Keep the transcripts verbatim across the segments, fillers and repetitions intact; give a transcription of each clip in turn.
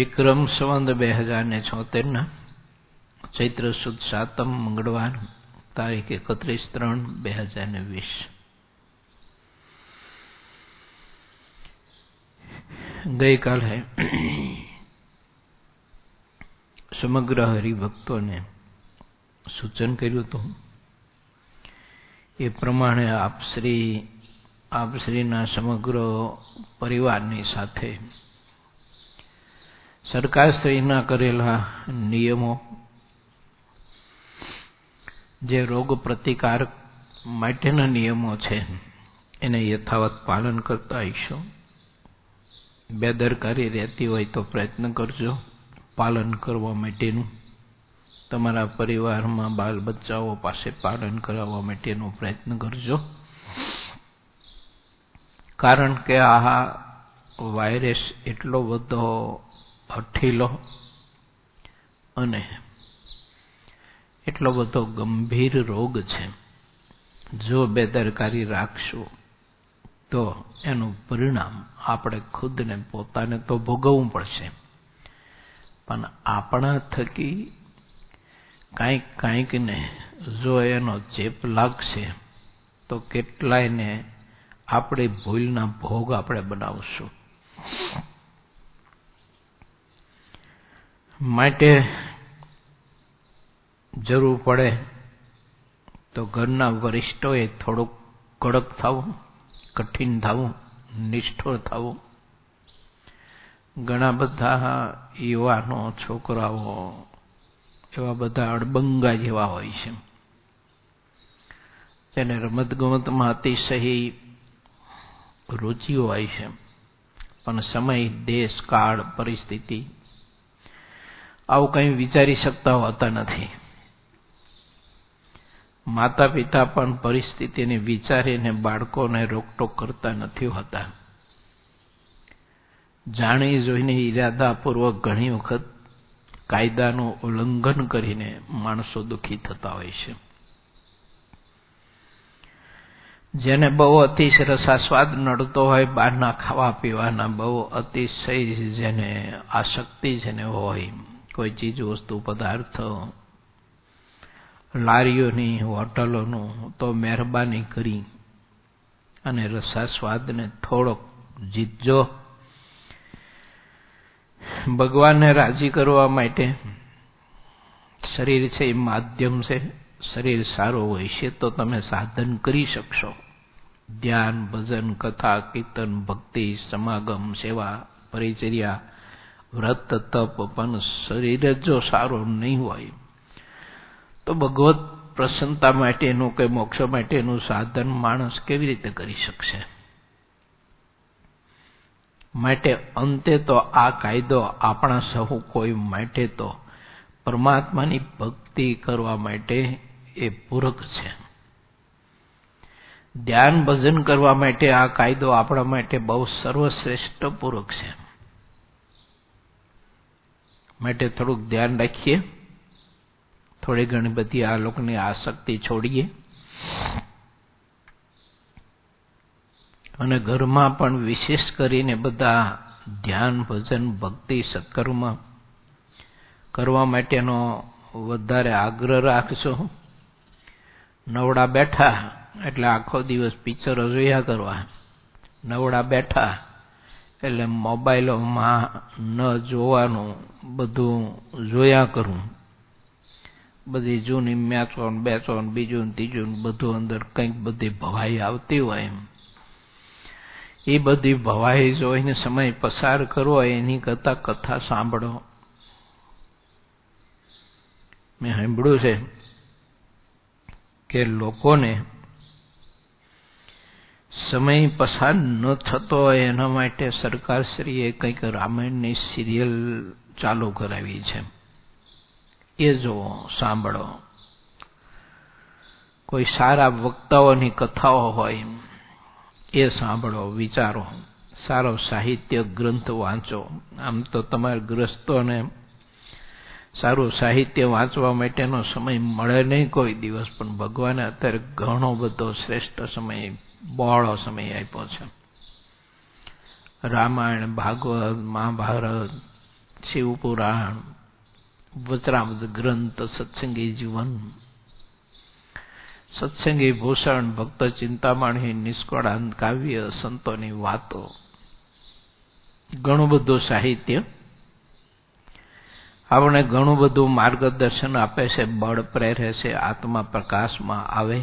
વિક્રમ સંવત બે હજાર ને છોતેર ના ચૈત્ર સુદ સાતમ મંગળવાર તારીખ એકત્રીસ ત્રણ બે હજાર ને વીસ ગઈકાલે સમગ્ર હરિભક્તોને સૂચન કર્યું હતું. એ પ્રમાણે આપ શ્રી આપ શ્રીના સમગ્ર પરિવારની સાથે સરકારશ્રીના કરેલા નિયમો જે રોગ પ્રતિકાર માટેના નિયમો છે એને યથાવત પાલન કરતા હશો. બેદરકારી રહેતી હોય તો પ્રયત્ન કરજો પાલન કરવા માટેનું, તમારા પરિવારમાં બાલ બચ્ચાઓ પાસે પાલન કરાવવા માટેનો પ્રયત્ન કરજો. કારણ કે આ વાયરસ એટલો બધો હઠીલો અને એટલો બધો ગંભીર રોગ છે, જો બેદરકારી રાખશો તો એનું પરિણામ આપણે ખુદને પોતાને તો ભોગવવું પડશે, પણ આપણા થકી કાંઈક કાંઈકને જો એનો ચેપ લાગશે તો કેટલાયને આપણે ભૂલના ભોગ આપણે બનાવશું. માટે જરૂર પડે તો ઘરના વરિષ્ઠોએ થોડુંક કડક થવું, કઠિન થવું, નિષ્ઠોર થવું. ઘણા બધા યુવાનો છોકરાઓ એવા બધા અડબંગા જેવા હોય છે, તેને રમતગમતમાં અતિશય રુચિ હોય છે, પણ સમય, દેશ, કાળ, પરિસ્થિતિ આવું કંઈ વિચારી શકતા હોતા નથી. માતા પિતા પણ પરિસ્થિતિને વિચારીને બાળકોને રોકટોક કરતા નથી હોતા. જાણી જોઈને ઈરાદાપૂર્વક ઘણી વખત કાયદાનું ઉલ્લંઘન કરીને માણસો દુઃખી થતા હોય છે. જેને બહુ અતિશય રસાસ્વાદ નડતો હોય, બહારના ખાવા પીવાના બહુ અતિશય જેને આસક્તિ જેને હોય, કોઈ ચીજ વસ્તુ પદાર્થ, લારીઓની, હોટલોનું, તો મહેરબાની કરી અને રસાસ્વાદને થોડોક જીતજો. ભગવાનને રાજી કરવા માટે શરીર છે એ માધ્યમ છે. શરીર સારું હોય છે તો તમે સાધન કરી શકશો. ધ્યાન, ભજન, કથા, કીર્તન, ભક્તિ, સમાગમ, સેવા, પરિચર્યા, વ્રત, તપ. પણ શરીર જો સારું નહીં હોય તો ભગવત પ્રસન્નતા માટેનું કે મોક્ષ માટેનું સાધન માણસ કેવી રીતે કરી શકશે? માટે અંતે તો આ કાયદો આપણા સહુ કોઈ માટે તો પરમાત્માની ભક્તિ કરવા માટે એ પૂરક છે. ધ્યાન ભજન કરવા માટે આ કાયદો આપણા માટે બહુ સર્વશ્રેષ્ઠ પૂરક છે. માટે થોડુંક ધ્યાન રાખીએ, થોડી ઘણી બધી આ લોકોની આસક્તિ છોડીએ અને ઘરમાં પણ વિશેષ કરીને બધા ધ્યાન, ભજન, ભક્તિ, સત્કર્મ કરવા માટેનો વધારે આગ્રહ રાખશો. નવડા બેઠા એટલે આખો દિવસ પિક્ચરો જોયા કરવા, નવડા બેઠા એટલે મોબાઈલોમાં ન જોવાનું, બધું જોયા કરવું, બધી જૂની મેચો ને બેચો ને બીજું ને ત્રીજું બધું અંદર કંઈક બધી ભવાઈ આવતી હોય એમ. એ બધી ભવાઈ જોઈને સમય પસાર કરવો એની કરતા કથા સાંભળો. મેં સાંભળ્યું છે કે લોકોને સમય પસાર ન થતો હોય એના માટે સરકારશ્રીએ કંઈક રામાયણની સિરિયલ ચાલુ કરાવી છે. એ જોવો, સાંભળો. કોઈ સારા વક્તાઓની કથાઓ હોય એ સાંભળો, વિચારો. સારો સાહિત્ય ગ્રંથ વાંચો. આમ તો તમારા ગ્રસ્તોને સારું સાહિત્ય વાંચવા માટેનો સમય મળે નહીં કોઈ દિવસ, પણ ભગવાને અત્યારે ઘણો બધો શ્રેષ્ઠ સમય, બહોળો સમય આપ્યો છે. રામાયણ, ભાગવત, મહાભારત, शिव पुराण, वज्रामृत ग्रंथ, सत्संगी जीवन, सत्संगी भूषण, भक्त चिंतामणी, निष्कळांत काव्य, संतोनी वातो, घणु बधु साहित्य आपने घणु बधु मार्गदर्शन आपे छे, बळ प्रेरे छे, आत्मा प्रकाशमां आवे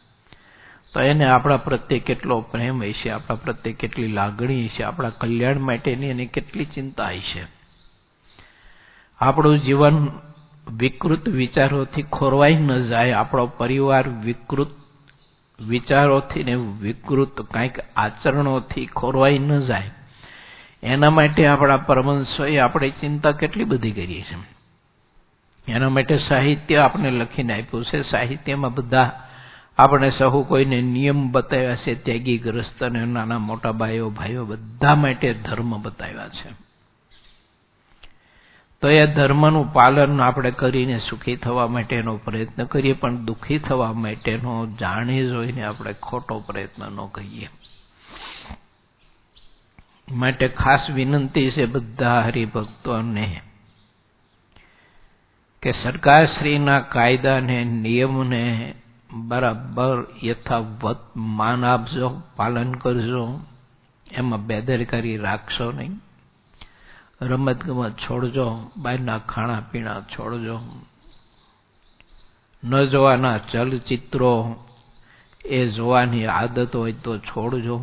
तो एने आपड़ा प्रत्ये केटलो प्रेम हशे, आपड़ा प्रत्ये केटली लागणी हशे, आपड़ा कल्याण माटेनी एने केटली चिंता हशे। आपणुं जीवन विकृत विचारोथी खोरवाई न जाय, आपणो परिवार विकृत विचारोथी ने विकृत कंईक आचरणोथी खोरवाई न जाय एना माटे आपड़ा परमहंसोए आपणे चिंता केटली बधी करी छे। एना माटे साहित्य आपने लखीने आप्युं छे। साहित्यमां बधा आपणे सौ कोईने नियम बताव्या छे, त्यागी ग्रस्त ने नाना मोटा भाईओ भाईओ बधा माटे धर्म बताव्या छे। तो ए धर्मनुं पालन आपणे करीने सुखी थवा माटेनो प्रयत्न करीए, पण दुखी थवा माटेनो जाणी जोईने आपणे खोटो प्रयत्न न करीए। माटे खास विनंती छे बधा हरिभक्तोने के सरकार श्री ना कायदा ने नियम ने बराबर यथावत मान आपजो, पालन करजो, एम बेदरकारी राखशो नहीं, रमत गमत छोड़जो, बाहरना खाना पीना छोड़जो, न जोवाना चलचित्रो ए जोवानी आदत होय तो छोड़जो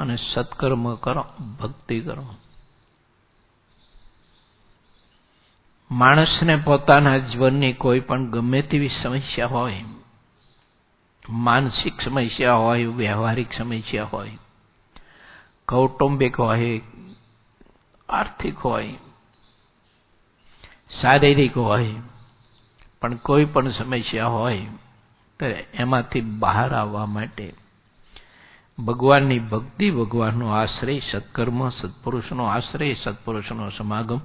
अने सत्कर्म करो, भक्ति करो। मानसने पोताना जीवननी कोई पण गमे तेवी समस्या होय, मानसिक समस्या होय, व्यावहारिक समस्या होय, कौटुंबिक होय, आर्थिक होय, शारीरिक होय, पण कोई पण समस्या होय तो एमांथी बहार आववा माटे भगवाननी भक्ति, भगवाननो आश्रय, सत्कर्म, सत्पुरुषनो आश्रय, सत्पुरुषनो समागम,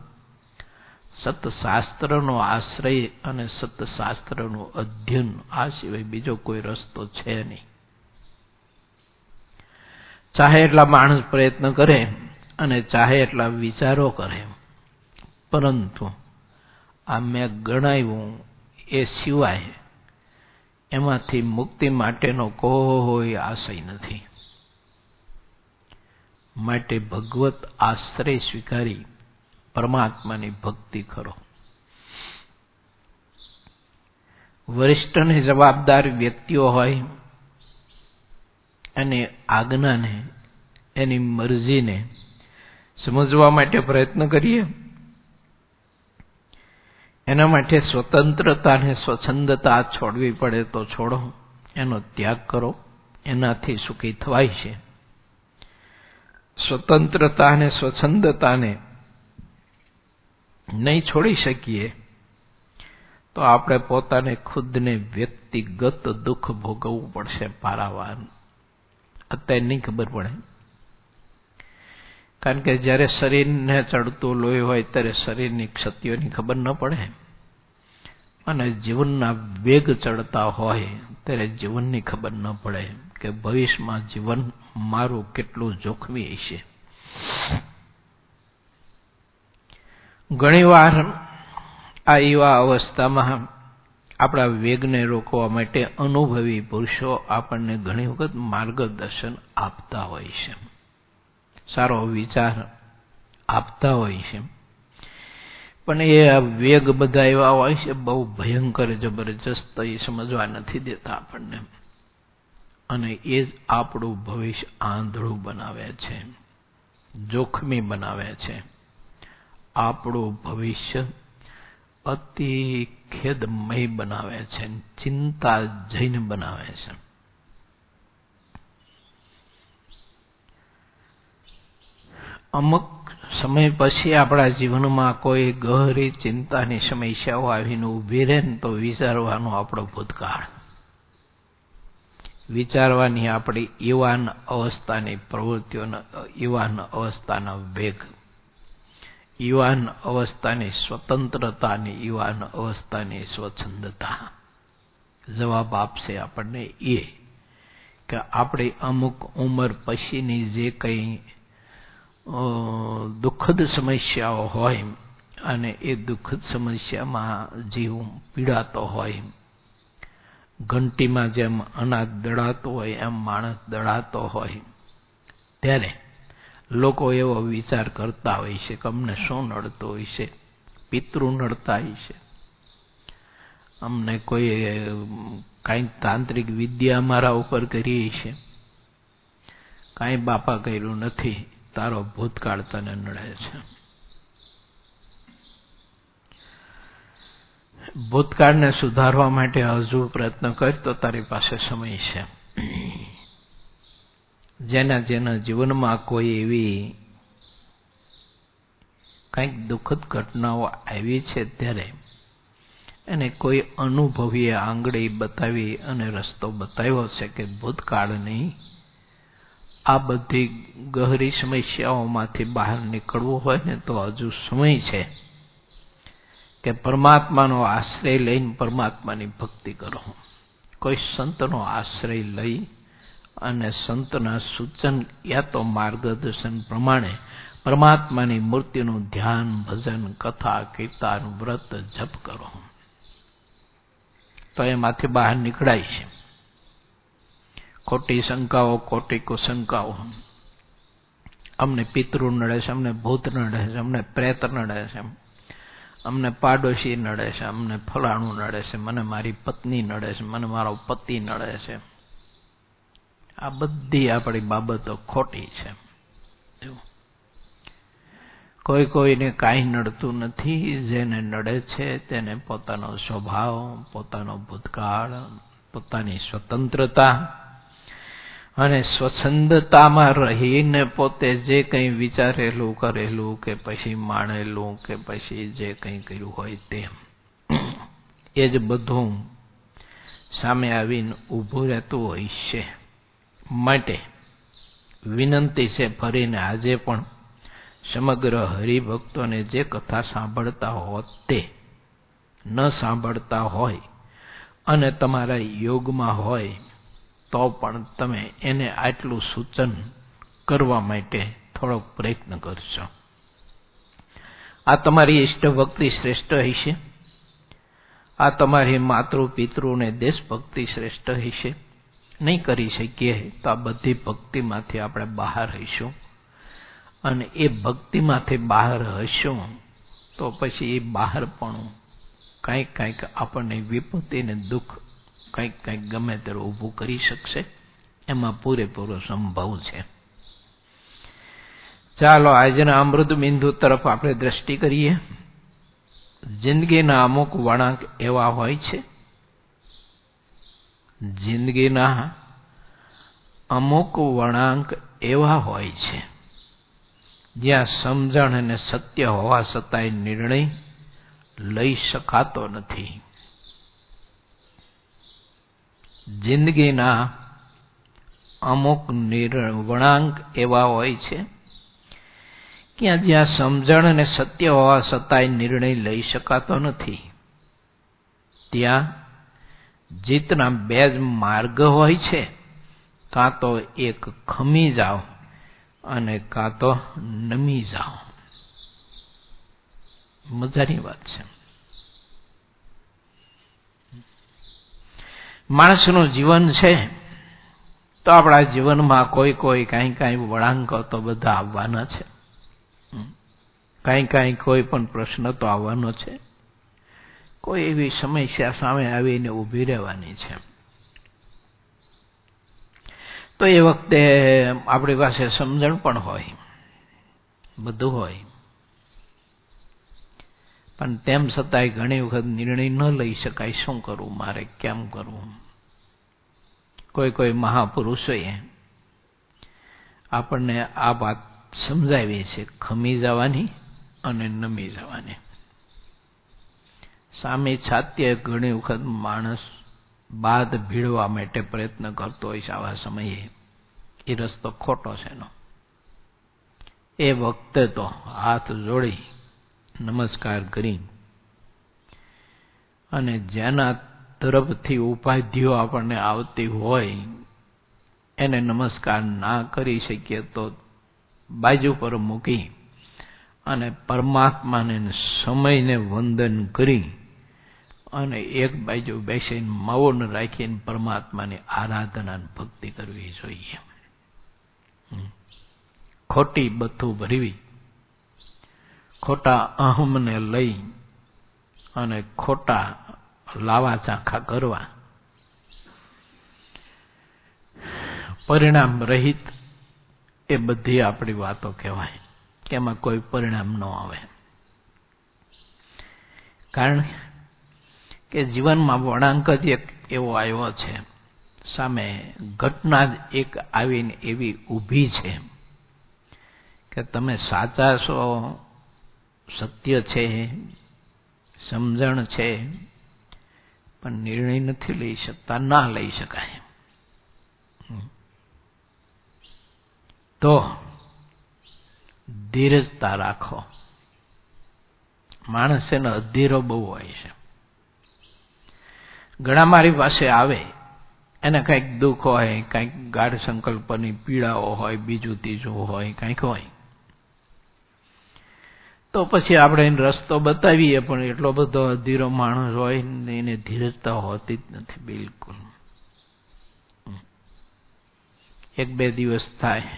सतशास्त्रनो आश्रय अने सतशास्त्रनो अध्ययन, आ सिवाय बीजो कोई रस्तो छे नहीं। चाहे एटला माणस प्रयत्न करे अने चाहे एटला विचारो करे, परंतु आ में गणाव्युं ए सिवाय एमांथी मुक्ति माटेनो कोई आशय नथी। माटे भगवत आश्रय स्वीकारी परमात्मानी भक्ति करो। वरिष्ठ ने जवाबदार व्यक्तिओ होय अने आज्ञा ने एनी मरजी ने समजवा माटे प्रयत्न करिए। एना माटे स्वतंत्रता ने स्वच्छंदता छोड़वी पड़े तो छोड़ो, एनो त्याग करो, एनाथी सुखी थवाय छे। स्वतंत्रता ने स्वच्छंदता ने नहीं छोड़ी सकिए तो आपणे पोताने खुदने व्यक्तिगत दुख भोगवू पड़शे पारावार। अत्यारे नहीं खबर पड़े, कारण के ज्यारे शरीर ने चढ़तो लोय होय त्यारे शरीरनी क्षतिओनी खबर न पड़े अने जीवनना वेग चढ़ता होय त्यारे जीवननी खबर न पड़े के भविष्यमां जीवन मारुं केटलुं जोखमी हशे। घणीवार आ एवा अवस्थामां आपणा वेगने रोकवा माटे अनुभवी पुरुषो આપણને ઘણી વખત માર્ગદર્શન આપતા હોય છે, સારો વિચાર આપતા હોય છે, પણ એ વેગ બધા એવા હોય છે બહુ ભયંકર જબરજસ્ત, એ સમજવા નથી દેતા આપણને અને એ જ આપણું ભવિષ્ય આંધળું બનાવે છે, જોખમી બનાવે છે। आपणो भविष्य अति खेदमय बनावे छे, चिंताजन बनावे छे। अमुक સમય પછી આપણા જીવનમાં કોઈ ગહરી ચિંતાની સમસ્યાઓ આવીને ઊભી રહે ને તો વિચારવાનો આપણો ભૂતકાળ, વિચારવાની આપણી યુવાન અવસ્થાની પ્રવૃત્તિઓનો, યુવાન અવસ્થાનો વેગ, યુવાન અવસ્થાની સ્વતંત્રતાની, યુવાન અવસ્થાની સ્વચ્છંદતા જવાબ આપશે આપણને એ કે આપણે અમુક ઉંમર પછીની જે કંઈ દુઃખદ સમસ્યાઓ હોય અને એ દુઃખદ સમસ્યામાં જીવ પીડાતો હોય, ઘંટીમાં જેમ અનાજ દળાતો હોય એમ માણસ દળાતો હોય, ત્યારે લોકો એવો વિચાર કરતા હોય છે કે અમને શું નડતું હોય છે, પિતૃ નડતા હોય છે, અમને કોઈ કાંઈક તાંત્રિક વિદ્યા અમારા ઉપર કરી છે, કાંઈ બાપા કર્યું નથી, તારો ભૂતકાળ તને નડે છે. ભૂતકાળને સુધારવા માટે હજુ પ્રયત્ન કર તો તારી પાસે સમય છે. જેના જેના જીવનમાં કોઈ એવી કંઈક દુઃખદ ઘટનાઓ આવી છે ત્યારે એને કોઈ અનુભવીએ આંગળી બતાવી અને રસ્તો બતાવ્યો છે કે ભૂતકાળની આ બધી ગહરી સમસ્યાઓમાંથી બહાર નીકળવું હોય ને તો હજુ સમય છે કે પરમાત્માનો આશ્રય લઈને પરમાત્માની ભક્તિ કરો. કોઈ સંતનો આશ્રય લઈ અને સંતના સૂચન યા તો માર્ગદર્શન પ્રમાણે પરમાત્માની મૂર્તિનું ધ્યાન, ભજન, કથા, કીર્તન, વ્રત, જપ કરો તો એમાંથી બહાર નીકળાય છે. ખોટી શંકાઓ, ખોટી કુશંકાઓ, અમને પિતૃ નડે છે, અમને ભૂત નડે છે, અમને પ્રેત નડે છે, અમને પાડોશી નડે છે, અમને ફલાણું નડે છે, મને મારી પત્ની નડે છે, મને મારો પતિ નડે છે, આ બધી આપણી બાબતો ખોટી છે. કોઈ કોઈને કાંઈ નડતું નથી, જેને નડે છે તેને પોતાનો સ્વભાવ, પોતાનો ભૂતકાળ, પોતાની સ્વતંત્રતા અને સ્વચ્છંદતામાં રહીને પોતે જે કંઈ વિચારેલું, કરેલું કે પછી માણેલું કે પછી જે કંઈ કર્યું હોય તે એ જ બધું સામે આવીને ઊભું રહેતું હોય છે. માટે વિનંતી છે ફરીને આજે પણ સમગ્ર હરિભક્તોને જે કથા સાંભળતા હોત તે ન સાંભળતા હોય અને તમારા યોગમાં હોય તો પણ તમે એને આટલું સૂચન કરવા માટે થોડો પ્રયત્ન કરશો. આ તમારી ઇષ્ટભક્તિ શ્રેષ્ઠ હશે, આ તમારી માતૃ પિતૃને દેશભક્તિ શ્રેષ્ઠ હશે. નહીં કરી શકીએ તો આ બધી ભક્તિમાંથી આપણે બહાર હઈશું અને એ ભક્તિમાંથી બહાર હશું તો પછી એ બહાર પણ કાંઈક કાંઈક આપણને વિપત્તિને દુઃખ કંઈક કંઈક ગમે ત્યારે ઊભું કરી શકશે, એમાં પૂરેપૂરો સંભવ છે. ચાલો આજના અમૃત બિંદુ તરફ આપણે દ્રષ્ટિ કરીએ. જિંદગીના અમુક વળાંક એવા હોય છે, જિંદગીના અમુક વળાંક એવા હોય છે જ્યાં સમજણ અને સત્ય હોવા છતાંય નિર્ણય લઈ શકાતો નથી. જિંદગીના અમુક વળાંક એવા હોય છે કે જ્યાં સમજણ અને સત્ય હોવા છતાંય નિર્ણય લઈ શકાતો નથી. ત્યાં જીતના બે જ માર્ગ હોય છે, કાં તો એક ખમી જાઓ અને કાં તો નમી જાઓ. મજાની વાત છે. માણસનું જીવન છે તો આપણા જીવનમાં કોઈ કોઈ કાંઈ કાંઈ વળાંકો તો બધા આવવાના છે, કાંઈ કાંઈ કોઈ પણ પ્રશ્ન તો આવવાનો છે, કોઈ એવી સમસ્યા સામે આવીને ઊભી રહેવાની છે. તો એ વખતે આપણી પાસે સમજણ પણ હોય, બધું હોય, પણ તેમ છતાંય ઘણી વખત નિર્ણય ન લઈ શકાય. શું કરવું, મારે કેમ કરવું? કોઈ કોઈ મહાપુરુષોએ આપણને આ વાત સમજાવીએ છીએ ખમી જવાની અને નમી જવાની સામે છાત્ય ઘણી વખત માણસ બાદ ભીડવા માટે પ્રયત્ન કરતો હોય છે આવા સમયે એ રસ્તો ખોટો છે એનો એ વખતે તો હાથ જોડી નમસ્કાર કરી અને જેના તરફથી ઉપાધિઓ આપણને આવતી હોય એને નમસ્કાર ના કરી શકીએ તો બાજુ પર મૂકી અને પરમાત્માને સમયને વંદન કરી અને એક બાજુ બેસીને મૌન રાખીને પરમાત્માની આરાધના અને ભક્તિ કરવી જોઈએ ખોટી બધું ભરવી ખોટા અહમને લઈ અને ખોટા લાવા ચાખા કરવા પરિણામ રહિત એ બધી આપણી વાતો કહેવાય કે એમાં કોઈ પરિણામ ન આવે કારણ કે જીવનમાં વળાંક જ એક એવો આવ્યો છે સામે ઘટના જ એક આવીને એવી ઊભી છે કે તમે સાચા છો સત્ય છે સમજણ છે પણ નિર્ણય નથી લઈ શકતા ના લઈ શકાય તો ધીરજતા રાખો માણસ એનો અધીરો બહુ હોય છે ઘણા મારી પાસે આવે એને કંઈક દુઃખ હોય કંઈક ગાઢ સંકલ્પની પીડાઓ હોય બીજું ત્રીજું હોય કંઈક હોય તો પછી આપણે એને રસ્તો બતાવીએ પણ એટલો બધો અધીરો માણસ હોય ને એને ધીરજતા હોતી જ નથી બિલકુલ એક બે દિવસ થાય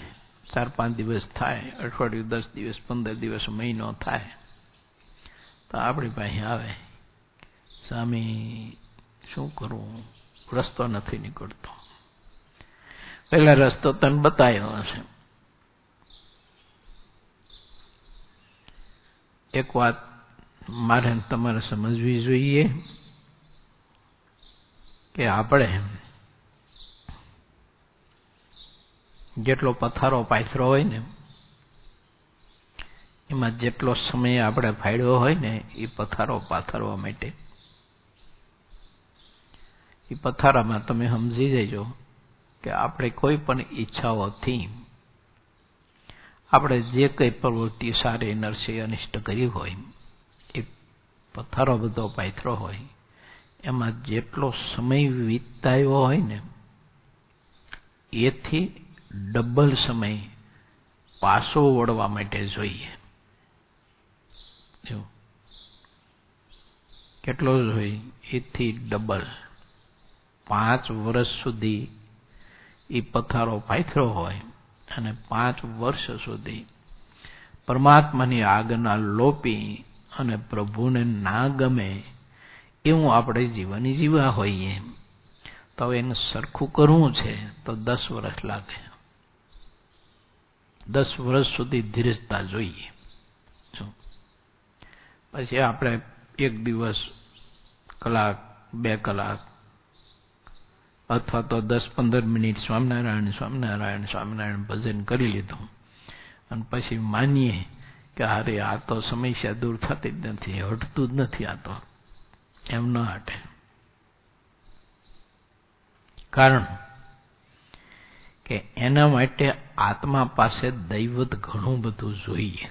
ચાર પાંચ દિવસ થાય અઠવાડિયું દસ દિવસ પંદર દિવસ મહિનો થાય તો આપણી પાસે આવે સ્વામી શું કરું રસ્તો નથી નીકળતો પહેલા રસ્તો તને બતાવ્યો હશે એક વાત મારે તમારે સમજવી જોઈએ કે આપણે જેટલો પથારો પાથરો હોય ને એમાં જેટલો સમય આપણે ફાળ્યો હોય ને એ પથારો પાથરવા માટે એ પથારામાં તમે સમજી જજો કે આપણે કોઈ પણ ઈચ્છાઓથી આપણે જે કંઈ પ્રવૃત્તિ સારી નરસી અનિષ્ટ કરી હોય એ પથારો બધો પાથરો હોય એમાં જેટલો સમય વિતાવ્યો હોય ને એથી ડબલ સમય પાછો વળવા માટે જોઈએ જો કેટલો જોઈએ એથી ડબલ પાંચ વર્ષ સુધી એ પથારો પાથરો હોય અને પાંચ વર્ષ સુધી પરમાત્માની આજ્ઞા લોપી અને પ્રભુને ના ગમે એવું આપણે જીવન જીવા હોઈએ તો એને સરખું કરવું છે તો દસ વર્ષ લાગે દસ વર્ષ સુધી ધીરજતા જોઈએ પછી આપણે એક દિવસ કલાક બે કલાક અથવા તો દસ પંદર મિનિટ સ્વામિનારાયણ સ્વામિનારાયણ સ્વામિનારાયણ ભજન કરી લીધું અને પછી માનીએ કે અરે આ તો સમસ્યા દૂર થતી જ નથી હટતું જ નથી આ તો એમ ન હટે કારણ કે એના માટે આત્મા પાસે દૈવત ઘણું બધું જોઈએ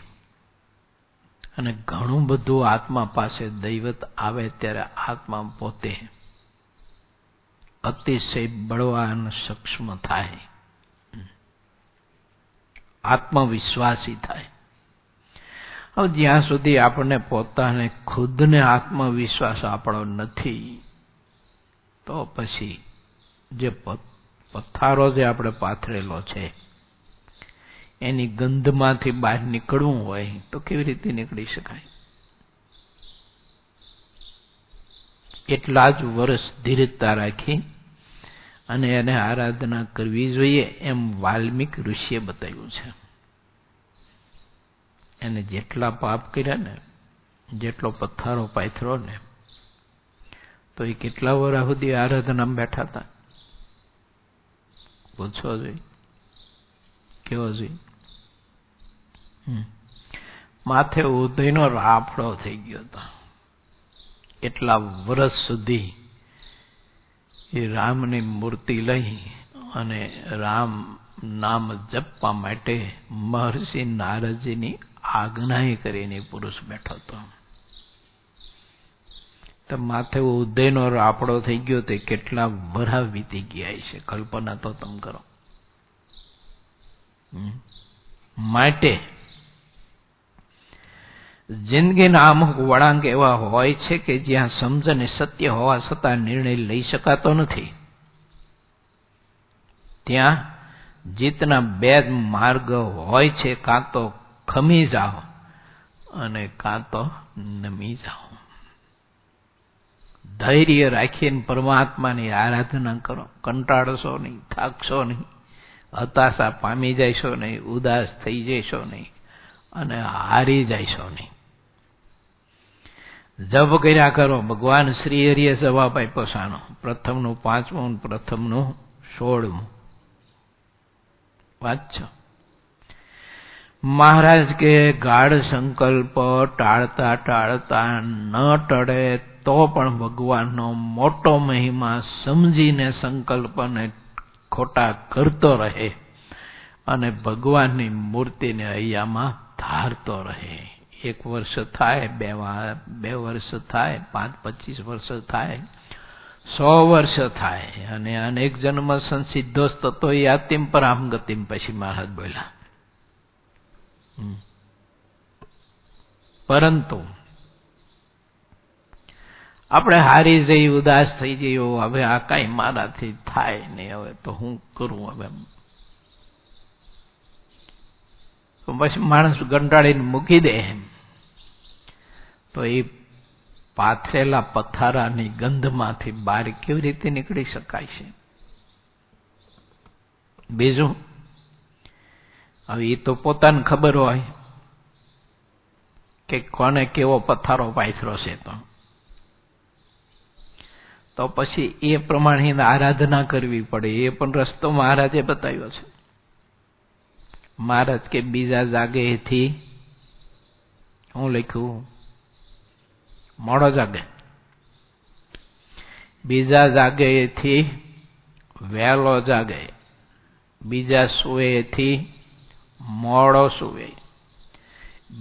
અને ઘણું બધું આત્મા પાસે દૈવત આવે ત્યારે આત્મા પોતે અતિશય બળવાન સક્ષમ થાય આત્મવિશ્વાસી થાય હવે જ્યાં સુધી આપણને પોતાને ખુદને આત્મવિશ્વાસ આપણો નથી તો પછી જે પથારો જે આપણે પાથરેલો છે એની ગંધમાંથી બહાર નીકળવું હોય તો કેવી રીતે નીકળી શકાય એટલા જ વર્ષ ધીરજતા રાખી અને એને આરાધના કરવી જોઈએ એમ વાલ્મીક ઋષિએ બતાવ્યું છે એને જેટલા પાપ કર્યા ને જેટલો પથ્થારો પાથરો ને તો એ કેટલા વર્ષ સુધી આરાધનામાં બેઠા હતા પૂછવો જોઈએ કેવો જોઈએ માથે ઉદયનો રાફડો થઈ ગયો હતો. એટલા વર્ષ સુધી એ રામની મૂર્તિ લઈ અને રામ નામ જપવા માટે મહર્ષિ નારદજીની આજ્ઞાએ કરીને પુરુષ બેઠો હતો. તો માથે ઉદયનો રાફડો થઈ ગયો તે કેટલા વરા વીતી ગયા છે કલ્પના તો તમે કરો. માટે જિંદગીના અમુક વળાંક એવા હોય છે કે જ્યાં સમજ અને સત્ય હોવા છતાં નિર્ણય લઈ શકાતો નથી. ત્યાં જીતના બે જ માર્ગ હોય છે, કાં તો ખમી જાઓ અને કાં તો નમી જાઓ. ધૈર્ય રાખીને પરમાત્માની આરાધના કરો, કંટાળશો નહીં, થાકશો નહીં, હતાશા પામી જશો નહીં, ઉદાસ થઈ જશો નહીં અને હારી જશો નહીં. જપ કર્યા કરો. ભગવાન શ્રી હરિએ જવાબ આપ્યો સાનો. પ્રથમનું પાંચમું, પ્રથમનું સોળમું. પાંચ મહારાજ કે ગાઢ સંકલ્પ ટાળતા ટાળતા ન ટળે તો પણ ભગવાનનો મોટો મહિમા સમજીને સંકલ્પને ખોટા કરતો રહે અને ભગવાનની મૂર્તિને હૈયામાં ધારતો રહે. એક વર્ષ થાય, બે બે વર્ષ થાય, પાંચ પચીસ વર્ષ થાય, સો વર્ષ થાય અને અનેક જન્મ સંસિદ્ધોસ્ત તો એ આતિમ પરામ ગતિમ. પછી મહારાજ બોલ્યા, પરંતુ આપણે હારી જઈ, ઉદાસ થઈ જઈએ, હવે આ કાંઈ મારાથી થાય નહીં, હવે તો હું કરું, હવે પછી માણસ ગંટાળીને મૂકી દે. તો એ પાથરેલા પથારાની ગંધમાંથી બહાર કેવી રીતે નીકળી શકાય છે? બીજું, હવે એ તો પોતાને ખબર હોય કે કોને કેવો પથારો પાથરો છે, તો તો પછી એ પ્રમાણે આરાધના કરવી પડે. એ પણ રસ્તો મહારાજે બતાવ્યો છે. મહારાજ કે બીજા જાગેથી હું લખ્યું મોડો જાગે, બીજા જાગેથી વહેલો જાગે, બીજા સુએથી મોડો સુવે,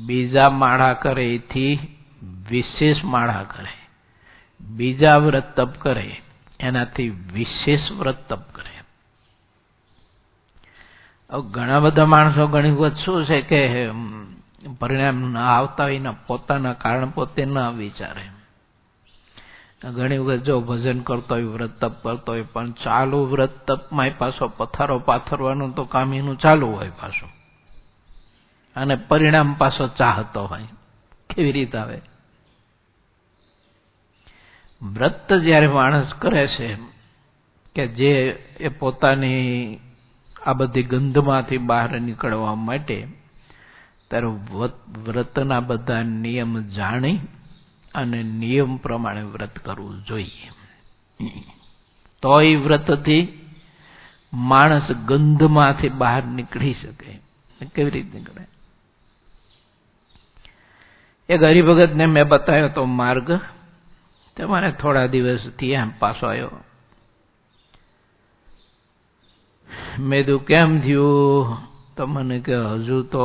બીજા માળા કરેથી વિશેષ માળા કરે, બીજા વ્રત તપ કરે એનાથી વિશેષ વ્રત તપ કરે. ઘણા બધા માણસો ઘણી વખત શું છે કે પરિણામ ના આવતા હોય, પોતાના કારણ પોતે ના વિચારે. ઘણી વખત જો ભજન કરતો હોય, વ્રત તપ કરતો હોય, પણ ચાલુ વ્રત તપમાં પાછો પથારો પાથરવાનું તો કામ એનું ચાલુ હોય પાછું, અને પરિણામ પાછો ચાહતો હોય. કેવી રીતે આવે? વ્રત જ્યારે માણસ કરે છે કે જે એ પોતાની આ બધી ગંધમાંથી બહાર નીકળવા માટે ત્યારે વ્રતના બધા નિયમ જાણી અને નિયમ પ્રમાણે વ્રત કરવું જોઈએ. તો એ વ્રતથી માણસ ગંધમાંથી બહાર નીકળી શકે. કેવી રીતે નીકળે? એક હરિભગતને મેં બતાવ્યો તો માર્ગ, તમારે થોડા દિવસથી આમ પાછો આવ્યો. મેં તો કેમ થયું? તો મને કે હજુ તો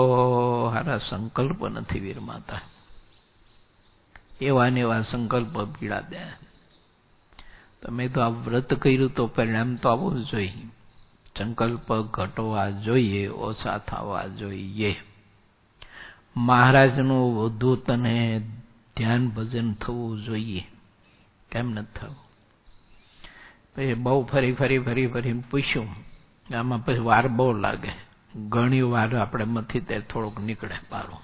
હારા સંકલ્પ નથી વીર માતા, એવા ને એવા સંકલ્પ પીડા દે. તો મેં તો આ વ્રત કર્યું તો પરિણામ તો આવવું જોઈએ, સંકલ્પ ઘટવા જોઈએ, ઓછા થવા જોઈએ. મહારાજનું વધુ તને ધ્યાન ભજન થવું જોઈએ, કેમ નથી થવું? પછી બહુ ફરી ફરી ફરી ફરી પૂછ્યું, આમાં પછી વાર બહુ લાગે, ઘણી વાર આપણે મથી તે થોડુંક નીકળે પારું.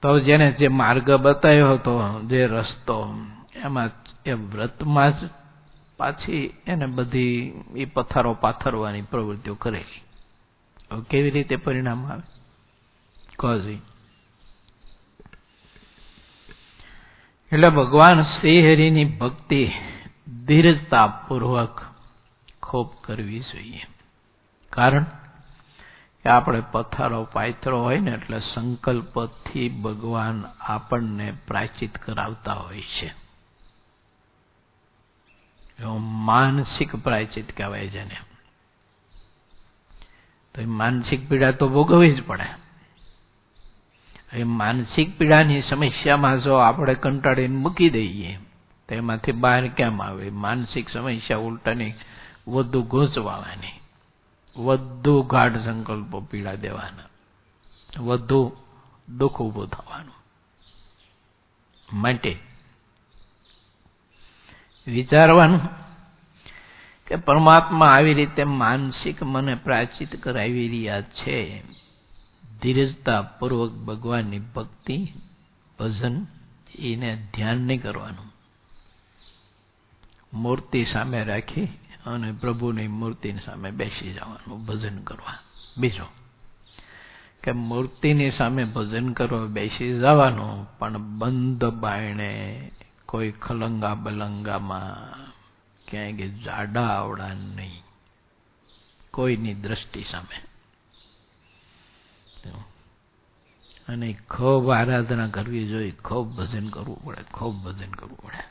તો જેને જે માર્ગ બતાવ્યો હતો, જે રસ્તો, એમાં એ વ્રતમાં જ પાછી એને બધી એ પથારો પાથરવાની પ્રવૃત્તિઓ કરેલી. હવે કેવી રીતે પરિણામ આવે? કહી એટલે ભગવાન શ્રીહરિની ભક્તિ ધીરજતાપૂર્વક ખૂબ કરવી જોઈએ. કારણ આપણે પથારો પાથરો હોય ને એટલે સંકલ્પથી ભગવાન આપણને પ્રાયશ્ચિત કરાવતા હોય છે. માનસિક પ્રાયશ્ચિત કહેવાય જેને. તો એ માનસિક પીડા તો ભોગવવી જ પડે. એ માનસિક પીડાની સમસ્યામાં જો આપણે કંટાળીને મૂકી દઈએ તો એમાંથી બહાર કેમ આવે? માનસિક સમસ્યા ઉલટાની વધુ ગોચવાવાની, વધુ ગાઢ સંકલ્પો પીડા દેવાના, વધુ દુઃખ ઉભું થવાનું. માટે વિચારવાનું કે પરમાત્મા આવી રીતે માનસિક મને પ્રાચિત કરાવી રહ્યા છે. ધીરજતાપૂર્વક ભગવાનની ભક્તિ, ભજન, એને ધ્યાન નહીં કરવાનું. મૂર્તિ સામે રાખી અને પ્રભુની મૂર્તિની સામે બેસી જવાનું ભજન કરવા. બીજો કે મૂર્તિની સામે ભજન કરવા બેસી જવાનું, પણ બંધ બાયણે, કોઈ ખલંગા બલંગામાં, ક્યાંય જાડા આવડા નહીં, કોઈની દ્રષ્ટિ સામે. અને ખૂબ આરાધના કરવી જોઈએ, ખૂબ ભજન કરવું પડે, ખૂબ ભજન કરવું પડે.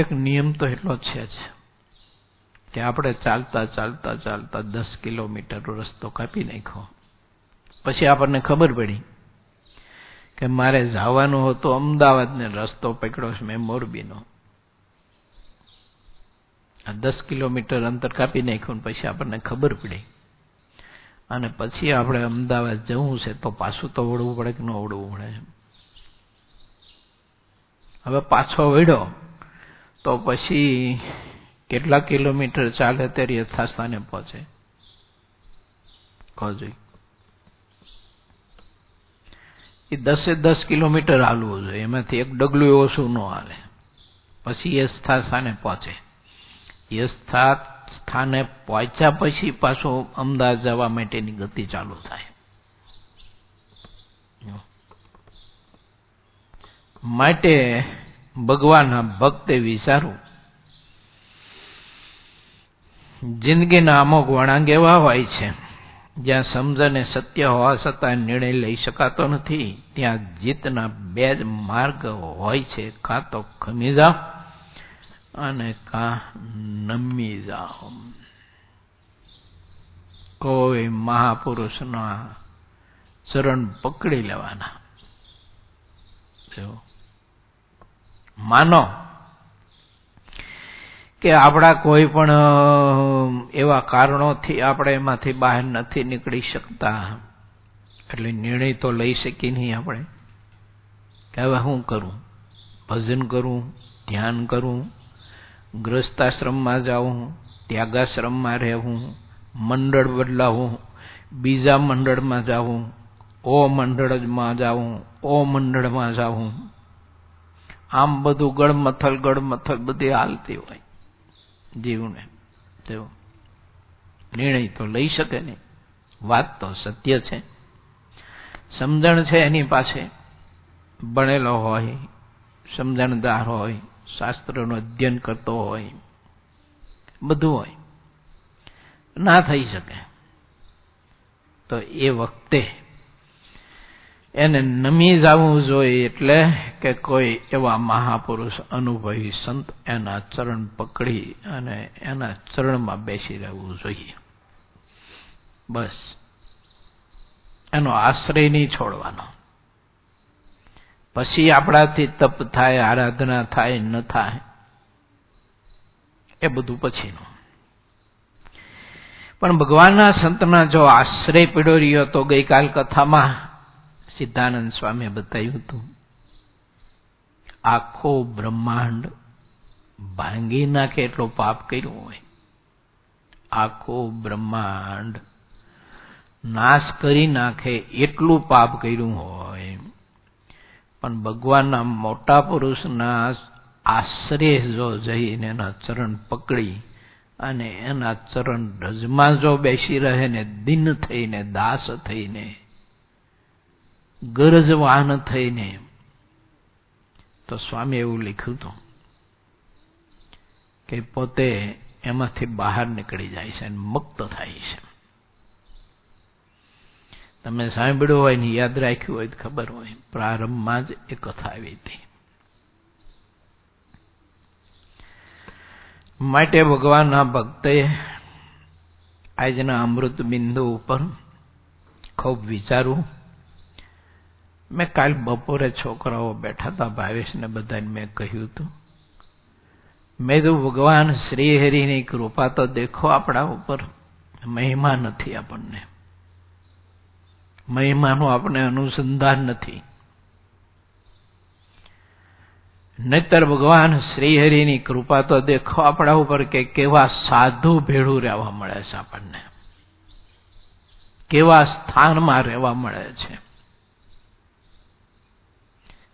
એક નિયમ તો એટલો છે જ કે આપણે ચાલતા ચાલતા ચાલતા દસ કિલોમીટર રસ્તો કાપી નાખ્યો, પછી આપણને ખબર પડી કે મારે જવાનું હતું અમદાવાદને, રસ્તો પકડ્યો છે મેં મોરબીનો. દસ કિલોમીટર અંતર કાપી નાખ્યું, પછી આપણને ખબર પડી, અને પછી આપણે અમદાવાદ જવું છે તો પાછું તો વળવું પડે કે ન વળવું પડે? હવે પાછો વળ્યો તો પછી કેટલા કિલોમીટર ચાલે તે યથાસ્થાને પહોંચે? કહો જોઈએ. એ દસે દસ કિલોમીટર હાલવું જોઈએ, એમાંથી એક ડગલું ઓછું ન હાલે, પછી યથાસ્થાને પહોંચે. સ્થાને પહોંચ્યા પછી પાછું અમદાવાદ જવા માટેની ગતિ ચાલુ થાય. માટે ભગવાનના ભક્તે વિચારું, જિંદગીના અમુક વળાંક એવા હોય છે જ્યાં સમજને સત્ય હોવા છતાં નિર્ણય લઈ શકાતો નથી. ત્યાં જીતના બે જ માર્ગ હોય છે, કાં તો ખમી જાવ અને કા નમી જાઓ. કોઈ મહાપુરુષના ચરણ પકડી લેવાના. માનો કે આપણા કોઈ પણ એવા કારણોથી આપણે એમાંથી બહાર નથી નીકળી શકતા, એટલે નિર્ણય તો લઈ શકીએ નહીં આપણે કે હવે શું કરું? ભજન કરું, ધ્યાન કરું, ગ્રસ્તાશ્રમમાં જાઉં, ત્યાગાશ્રમમાં રહેવું, મંડળ બદલાવું, બીજા મંડળમાં જાઉં, ઓ મંડળમાં જાઉં, ઓ મંડળમાં જાઉં, આમ બધું ગળમથલ ગળમથલ બધી હાલતી હોય જીવને. તેવો નિર્ણય તો લઈ શકે નહીં. વાત તો સત્ય છે, સમજણ છે એની પાસે, ભણેલો હોય, સમજણદાર હોય, શાસ્ત્રનું અધ્યયન કરતો હોય, બધું હોય, ના થઈ શકે. તો એ વખતે એને નમી જવું જોઈએ, એટલે કે કોઈ એવા મહાપુરુષ, અનુભવી સંત, એના ચરણ પકડી અને એના ચરણમાં બેસી રહેવું જોઈએ. બસ, એનો આશ્રય નહીં છોડવાનો. પછી આપણાથી તપ થાય, આરાધના થાય, ન થાય, એ બધું પછીનું. પણ ભગવાનના સંતના જો આશ્રય પીડો રહ્યો તો, ગઈકાલ કથામાં સિદ્ધાનંદ સ્વામીએ બતાવ્યું હતું, આખો બ્રહ્માંડ ભાંગી નાખે એટલો પાપ કર્યો હોય, આખો બ્રહ્માંડ નાશ કરી નાખે એટલું પાપ કર્યું હોય, પણ ભગવાનના મોટા પુરુષના આશ્રય જો જઈને એના ચરણ પકડી અને એના ચરણ રજમાં જો બેસી રહે ને, દિન થઈને, દાસ થઈને, ગરજવાન થઈને, તો સ્વામી એવું લખ્યું હતું કે પોતે એમાંથી બહાર નીકળી જાય છે અને મુક્ત થાય છે. તમે સાંભળ્યું હોય ને યાદ રાખ્યું હોય તો ખબર હોય, પ્રારંભમાં જ એ કથા આવી હતી. માટે ભગવાનના ભક્તે આજના અમૃત બિંદુ ઉપર ખૂબ વિચારું. મેં કાલ બપોરે છોકરાઓ બેઠા હતા, ભાવેશને બધાને મેં કહ્યું હતું, મેં તો ભગવાન શ્રી હરિની કૃપા તો દેખો આપણા ઉપર, મહિમા નથી, આપણને મહિમાનું આપણે અનુસંધાન નથી, નહીતર ભગવાન શ્રી હરિની કૃપા તો દેખો આપણા ઉપર કે કેવા સાધુ ભેળું રહેવા મળે છે આપણને, કેવા સ્થાનમાં રહેવા મળે છે,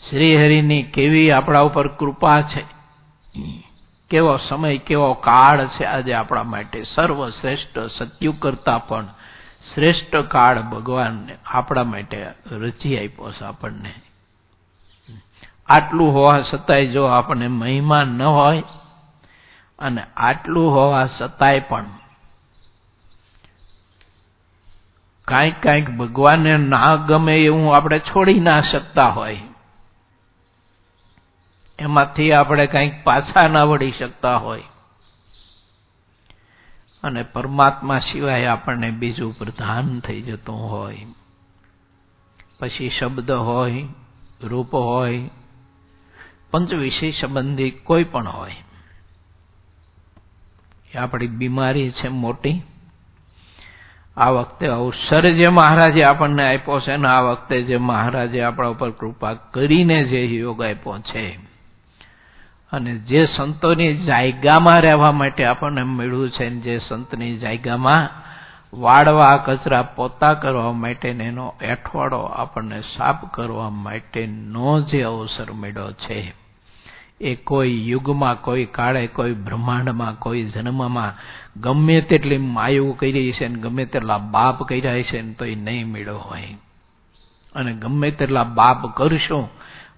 શ્રી હરિની કેવી આપણા ઉપર કૃપા છે, કેવો સમય કેવો કાળ છે આજે આપણા માટે. સર્વશ્રેષ્ઠ, સત્યુ કરતા પણ શ્રેષ્ઠ કાળ ભગવાનને આપણા માટે રચી આપ્યો છે આપણને. આટલું હોવા છતાંય જો આપણને મહિમા ન હોય, અને આટલું હોવા છતાંય પણ કાંઈક કાંઈક ભગવાનને ના ગમે એવું આપણે છોડી ના શકતા હોય, એમાંથી આપણે કંઈક પાછા ના વળી શકતા હોય, અને પરમાત્મા સિવાય આપણને બીજું પ્રધાન થઈ જતું હોય, પછી શબ્દ હોય, રૂપ હોય, પંચ વિષય સંબંધી કોઈ પણ હોય, એ આપણી બીમારી છે મોટી. આ વખતે અવસર જે મહારાજે આપણને આપ્યો છે ને આ વખતે જે મહારાજે આપણા ઉપર કૃપા કરીને જે યોગ આપ્યો છે અને જે સંતોની જાયગામાં રહેવા માટે આપણને મળ્યું છે, જે સંતની જાયગામાં વાળવા કચરા પોતા કરવા માટેને એનો એઠવાડો આપણને સાફ કરવા માટેનો જે અવસર મળ્યો છે, એ કોઈ યુગમાં, કોઈ કાળે, કોઈ બ્રહ્માંડમાં, કોઈ જન્મમાં ગમે તેટલી માયું કરી છે ને ગમે તેટલા બાપ કર્યા છે ને તો એ નહીં મળ્યો હોય, અને ગમે તેટલા બાપ કરશું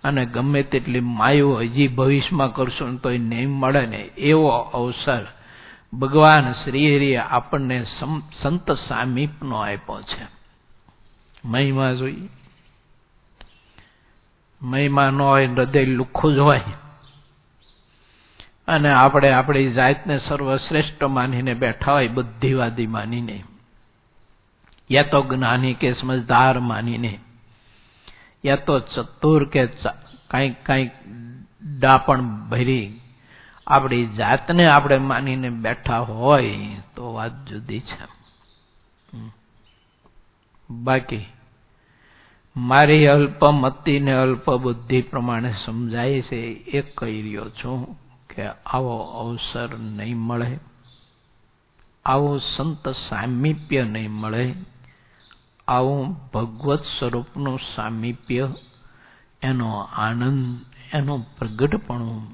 અને ગમે તેટલી માયું હજી ભવિષ્યમાં કરશું તો એ નહીં મળે ને. એવો અવસર ભગવાન શ્રીહરિએ આપણને સંત સામીપનો આપ્યો છે. મહિમા જોઈએ, મહિમા ન હોય, હૃદય લુખ્ખું જ હોય, અને આપણે આપણી જાતને સર્વશ્રેષ્ઠ માનીને બેઠા હોય, બુદ્ધિવાદી માનીને, યા તો જ્ઞાની કે સમજદાર માનીને, યા તો ચતુર કે કંઈક કંઈક ડાપણ ભરી આપણી જાતને આપણે માનીને બેઠા હોય તો વાત જુદી છે. બાકી મારી અલ્પમતિ ને અલ્પ બુદ્ધિ પ્રમાણે સમજાય છે એ કહી રહ્યો છું કે આવો અવસર નહીં મળે, આવો સંત સામીપ્ય નહીં મળે, આવું ભગવત સ્વરૂપનું સામીપ્ય, એનો આનંદ, એનો પ્રગટપણું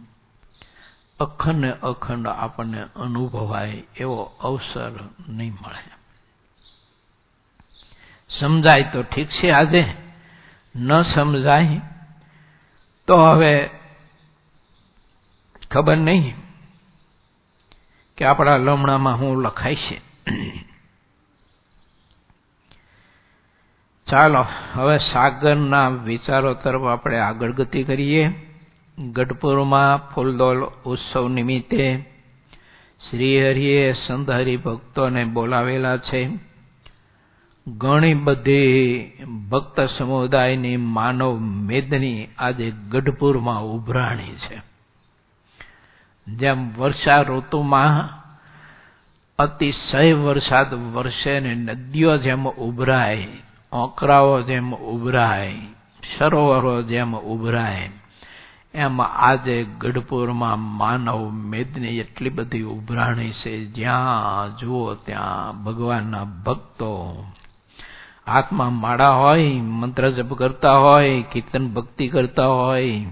અખંડ અખંડ આપણને અનુભવાય એવો અવસર નહીં મળે. સમજાય તો ઠીક છે, આજે ન સમજાય તો હવે ખબર નહીં કે આપણા લમણામાં હું લખાય છે. ચાલો હવે સાગરના વિચારો તરફ આપણે આગળ ગતિ કરીએ. ગઢપુરમાં ફૂલદોલ ઉત્સવ નિમિત્તે શ્રીહરિએ સંત હરિભક્તોને બોલાવેલા છે. ઘણી બધી ભક્ત સમુદાયની માનવ મેદની આજે ગઢપુરમાં ઉભરાણી છે. જેમ વર્ષા ઋતુમાં અતિશય વરસાદ વરસે ને નદીઓ જેમ ઉભરાય, ઓકરાઓ જેમ ઉભરાય, સરોવરો જેમ ઉભરાય, એમ આજે ગઢપુરમાં માનવ મેદની એટલી બધી ઉભરાણી છે. જ્યાં જુઓ ત્યાં ભગવાનના ભક્તો હાથમાં માળા હોય, મંત્ર જપ કરતા હોય, કીર્તન ભક્તિ કરતા હોય,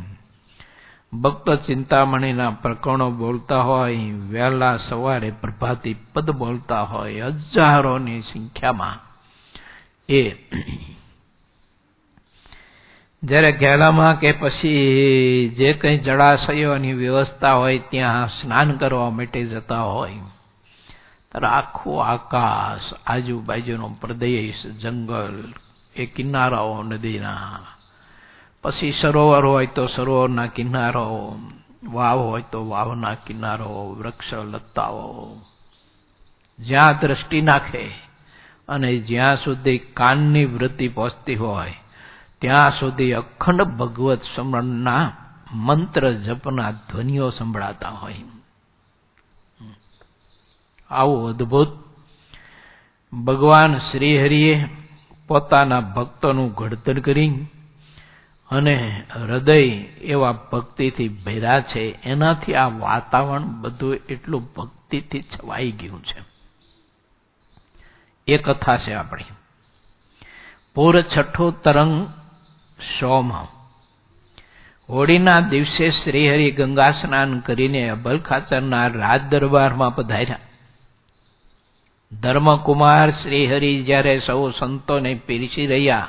ભક્ત ચિંતામણીના પ્રકરણો બોલતા હોય, વહેલા સવારે પ્રભાતી પદ બોલતા હોય, હજારોની સંખ્યામાં. એ જ્યારે ગેલામાં કે પછી જે કંઈ જળાશયોની વ્યવસ્થા હોય ત્યાં સ્નાન કરવા માટે જતા હોય, આખું આકાશ, આજુબાજુનો પ્રદેશ, જંગલ, એ કિનારાઓ નદીના, પછી સરોવર હોય તો સરોવરના કિનારાઓ, વાવ હોય તો વાવના કિનારાઓ, વૃક્ષ લતાઓ, જ્યાં દ્રષ્ટિ નાખે અને જ્યાં સુધી કાનની વૃત્તિ પહોંચતી હોય ત્યાં સુધી અખંડ ભગવત સ્મરણના મંત્ર જપના ધ્વનિઓ સંભળાતા હોય. આવું અદ્ભુત ભગવાન શ્રીહરિએ પોતાના ભક્તોનું ઘડતર કરી અને હૃદય એવા ભક્તિથી ભર્યા છે, એનાથી આ વાતાવરણ બધું એટલું ભક્તિથી છવાઈ ગયું છે. એ કથા છે આપણી પૂર છઠ્ઠો તરંગ સોમાં. હોળીના દિવસે શ્રીહરિ ગંગા સ્નાન કરીને અબલ ખાતરના રાજ દરબારમાં પધાર્યા. ધર્મકુમાર શ્રીહરિ જ્યારે સૌ સંતોને પીરસી રહ્યા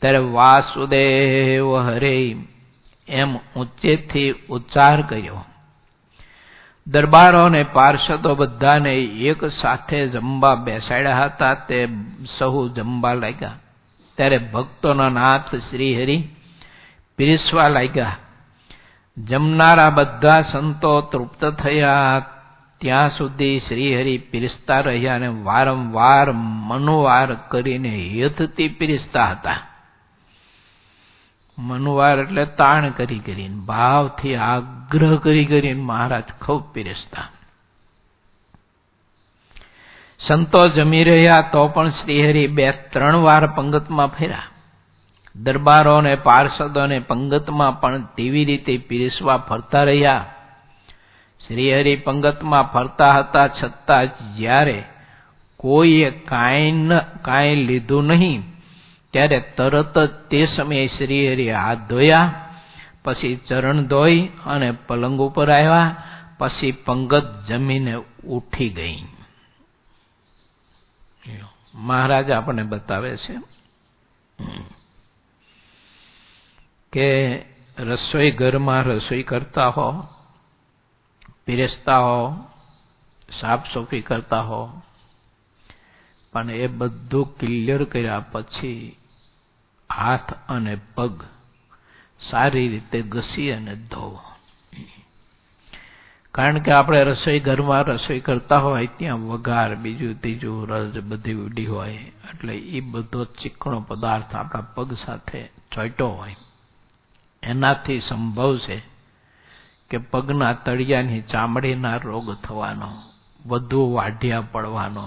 ત્યારે વાસુદેવ હરે એમ ઊંચેથી ઉચ્ચાર કર્યો. દરબારોને પાર્ષદો બધાને એક સાથે જમવા બેસાડ્યા હતા, તે સહુ જમવા લાગ્યા. ત્યારે ભક્તોના નાથ શ્રીહરિ પીરસવા લાગ્યા. જમનારા બધા સંતો તૃપ્ત થયા ત્યાં સુધી શ્રીહરિ પીરસતા રહ્યા અને વારંવાર મનોવાર કરીને હેતથી પીરસતા હતા. મનોવાર એટલે તાણ કરી કરીને, ભાવથી આગ્રહ કરી કરીને મહારાજ ખૂબ પીરસતા. સંતો જમી રહ્યા તો પણ શ્રીહરિ બે ત્રણ વાર પંગતમાં ફેર્યા. દરબારોને પાર્ષદોને પંગતમાં પણ તેવી રીતે પીરસવા ફરતા રહ્યા. શ્રીહરિ પંગતમાં ફરતા હતા છતાં જ્યારે કોઈએ કાંઈ કાંઈ લીધું નહીં ત્યારે તરત જ તે સમયે શ્રીહરિ હાથ ધોયા, પછી ચરણ ધોઈ અને પલંગ ઉપર આવ્યા, પછી પંગત જમીને ઉઠી ગઈ. મહારાજ આપણને બતાવે છે કે રસોઈ ઘરમાં રસોઈ કરતા હો, પીરસતા હો, સાફ સફાઈ કરતા હો, પણ એ બધું ક્લિયર કર્યા પછી હાથ અને પગ સારી રીતે ઘસી અને ધોવો. કારણ કે આપણે રસોઈ ઘરમાં રસોઈ કરતા હોય ત્યાં વઘાર, બીજું ત્રીજું, રસ બધી ઉડી હોય, એટલે એ બધો ચીકણો પદાર્થ આપણા પગ સાથે ચોંટ્યો હોય. એનાથી સંભવ છે કે પગના તળિયાની ચામડીના રોગ થવાનો, વધુ વાઢિયા પડવાનો,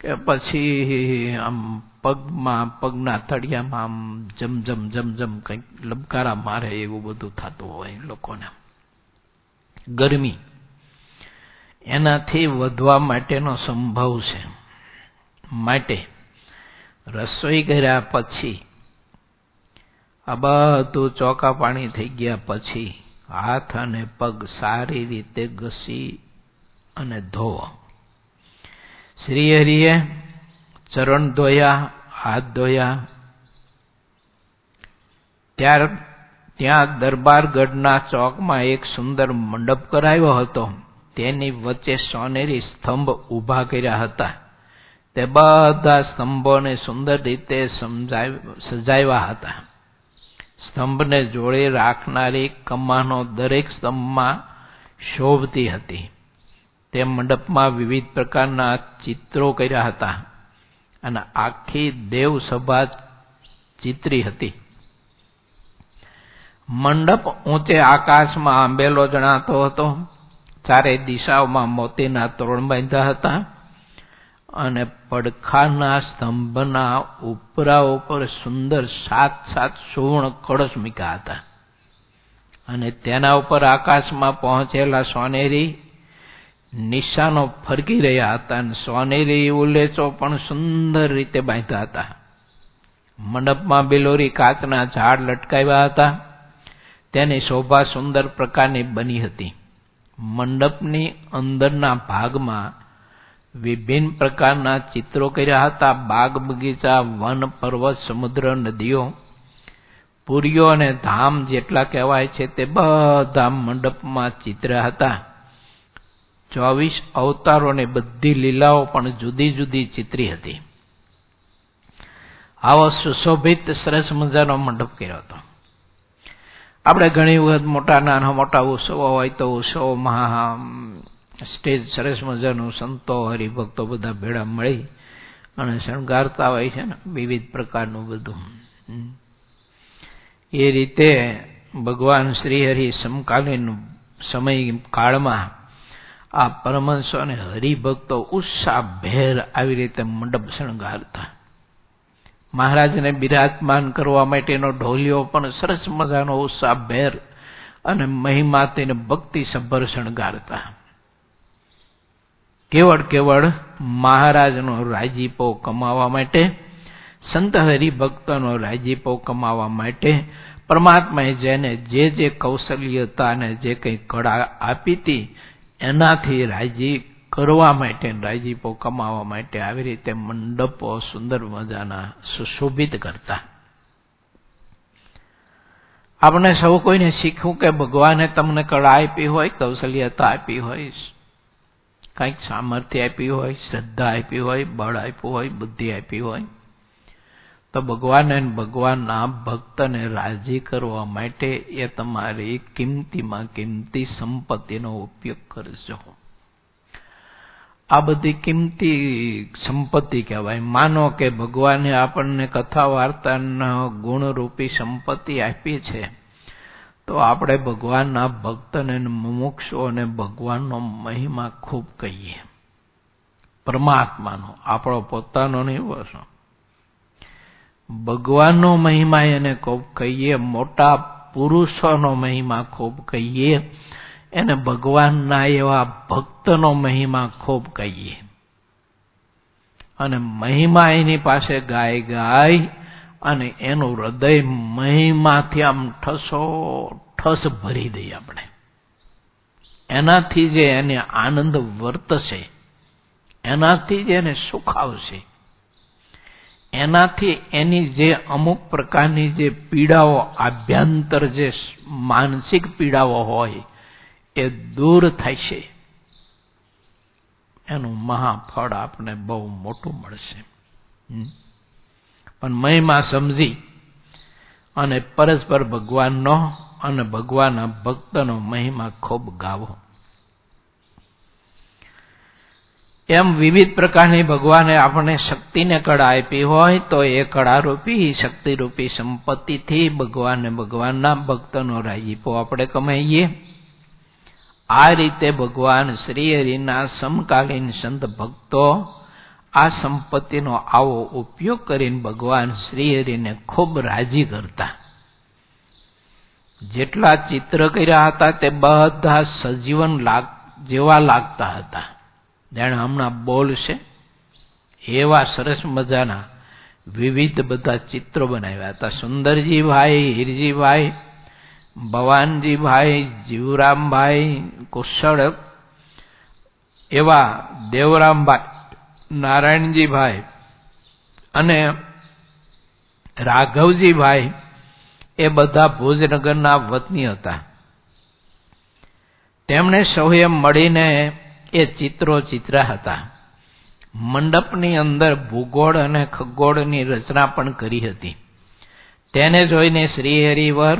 કે પછી આમ પગમાં પગના તળિયામાં આમ જમજમ જમજમ કંઈક લબકારા મારે એવું બધું થતું હોય લોકોને. ગરમી એનાથી વધવા માટેનો સંભવ છે. માટે રસોઈ કર્યા પછી આ બધું ચોકા પાણી થઈ ગયા પછી હાથ અને પગ સારી રીતે ઘસી અને ધોવો. શ્રીહરિએ ચરણ ધોયા, હાથ ધોયા. ત્યાર ત્યાં દરબારગઢના ચોકમાં એક સુંદર મંડપ કરાયો હતો. તેની વચ્ચે સોનેરી સ્તંભ ઊભા કર્યા હતા. તે બધા સ્તંભોને સુંદર રીતે સજાવ્યા હતા. સ્તંભને જોડે રાખનારી કમાનો દરેક સ્તંભમાં શોભતી હતી. તે મંડપમાં વિવિધ પ્રકારના ચિત્રો કર્યા હતા અને આખી દેવસભા ચિત્રી હતી. મંડપ ઊંચે આકાશમાં આંબેલો જણાતો હતો. ચારે દિશાઓમાં મોતીના તોરણ બાંધ્યા હતા અને પડખાના સ્તંભના ઉપરા ઉપર સુંદર સાત સાત સુવર્ણ કળશ મૂક્યા હતા અને તેના ઉપર આકાશમાં પહોંચેલા સોનેરી નિશાનો ફરકી રહ્યા હતા અને સોનેરી ઉલ્લેચો પણ સુંદર રીતે બાંધ્યા હતા. મંડપમાં બિલોરી કાચના ઝાડ લટકાવ્યા હતા. તેની શોભા સુંદર પ્રકારની બની હતી. મંડપની અંદરના ભાગમાં વિભિન્ન પ્રકારના ચિત્રો કર્યા હતા. બાગ બગીચા, વન, પર્વત, સમુદ્ર, નદીઓ, પુરીઓ અને ધામ જેટલા કહેવાય છે તે બધા મંડપમાં ચિત્ર હતા. ચોવીસ અવતારોની બધી લીલાઓ પણ જુદી જુદી ચિત્રી હતી. આવો સુશોભિત સરસ મજાનો મંડપ કર્યો હતો. આપણે ઘણી વખત મોટા નાના મોટા ઉત્સવો હોય તો ઉત્સવમાં સ્ટેજ સરસ મજાનું સંતો હરિભક્તો બધા ભેળા મળી અને શણગારતા હોય છે ને વિવિધ પ્રકારનું બધું. એ રીતે ભગવાન શ્રીહરિ સમકાલીન સમય કાળમાં આ પરમહંસો અને હરિભક્તો ઉત્સાહભેર આવી રીતે મંડપ શણગારતા. મહારાજને બિરાજમાન કરવા માટેનો ઢોલિયો પણ સરસ મજાનો ઉત્સાહભેર અને મહિમા તેને ભક્તિસભર શણગારતા. કેવળ કેવળ મહારાજનો રાજીપો કમાવા માટે, સંત હરિભક્તોનો રાજીપો કમાવા માટે પરમાત્માએ જેને જે જે કૌશલ્યતા અને જે કંઈ કળા આપી હતી એનાથી રાજી કરવા માટે, રાજીપો કમાવા માટે આવી રીતે મંડપો સુંદર મજાના સુશોભિત કરતા. આપણે સૌ કોઈને શીખવું કે ભગવાને તમને કળા આપી હોય, કૌશલ્યતા આપી હોય, કંઈક સામર્થ્ય આપ્યું હોય, શ્રદ્ધા આપી હોય, બળ આપ્યું હોય, બુદ્ધિ આપી હોય, તો ભગવાન અને ભગવાનના ભક્તને રાજી કરવા માટે એ તમારી કિંમતીમાં કિંમતી સંપત્તિનો ઉપયોગ કરજો. આ બધી કિંમતી સંપત્તિ કહેવાય. માનો કે ભગવાને આપણને કથા વાર્તાના ગુણરૂપી સંપત્તિ આપી છે, તો આપણે ભગવાનના ભક્તને, મુમુક્ષુઓને ભગવાનનો મહિમા ખૂબ કહીએ. પરમાત્માનો, આપણો પોતાનો નહીં હોશો, ભગવાનનો મહિમા એને ખૂબ કહીએ. મોટા પુરુષોનો મહિમા ખૂબ કહીએ એને, ભગવાનના એવા ભક્તનો મહિમા ખૂબ કહીએ. અને મહિમા એની પાસે ગાય ગાય અને એનું હૃદય મહિમાથી આમ ઠસો ઠસ ભરી દઈએ આપણે. એનાથી જે એને આનંદ વર્તશે, એનાથી જે એને સુખ આવશે, એનાથી એની જે અમુક પ્રકારની જે પીડાઓ, આભ્યંતર જે માનસિક પીડાઓ હોય એ દૂર થશે. એનું મહાફળ આપણને બહુ મોટું મળશે. પણ મહિમા સમજી અને પરસ્પર ભગવાનનો અને ભગવાનના ભક્તનો મહિમા ખૂબ ગાવો. એમ વિવિધ પ્રકારની ભગવાને આપણને શક્તિને કળા આપી હોય, તો એ કળારૂપી શક્તિરૂપી સંપત્તિથી ભગવાનને ભગવાનના ભક્તનો રાજીપો આપણે કમાઈએ. આ રીતે ભગવાન શ્રીહરિના સમકાલીન સંત ભક્તો આ સંપત્તિનો આવો ઉપયોગ કરીને ભગવાન શ્રીહરિને ખૂબ રાજી કરતા. જેટલા ચિત્ર કર્યા હતા તે બધા સજીવન જેવા લાગતા હતા, જાણે હમણાં બોલશે એવા સરસ મજાના વિવિધ બધા ચિત્રો બનાવ્યા હતા. સુંદરજીભાઈ, હીરજીભાઈ, ભવાનજીભાઈ, જીવરામભાઈ કુશળ, એવા દેવરામભાઈ, નારાયણજીભાઈ અને રાઘવજીભાઈ એ બધા ભુજનગરના વતની હતા. તેમણે સૌએ મળીને એ ચિત્રો ચિત્ર્યા હતા. મંડપની અંદર ભૂગોળ અને ખગોળની રચના પણ કરી હતી. તેને જોઈને શ્રીહરિવર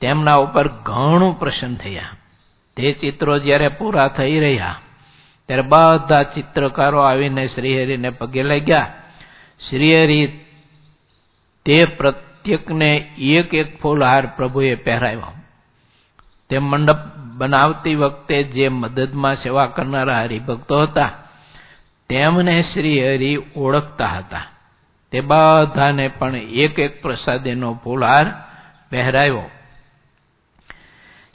તેમના ઉપર ઘણું પ્રસન્ન થયા. તે ચિત્રો જ્યારે પૂરા થઈ રહ્યા ત્યારે બધા ચિત્રકારો આવીને શ્રીહરિને પગે લાગ્યા. શ્રીહરિ તે પ્રત્યેકને એક એક ફૂલહાર પ્રભુએ પહેરાવ્યો. તે મંડપ બનાવતી વખતે જે મદદમાં સેવા કરનારા હરિભક્તો હતા તેમને શ્રીહરિ ઓળખતા હતા. તે બધાને પણ એક એક પ્રસાદેનો ફૂલહાર પહેરાવ્યો.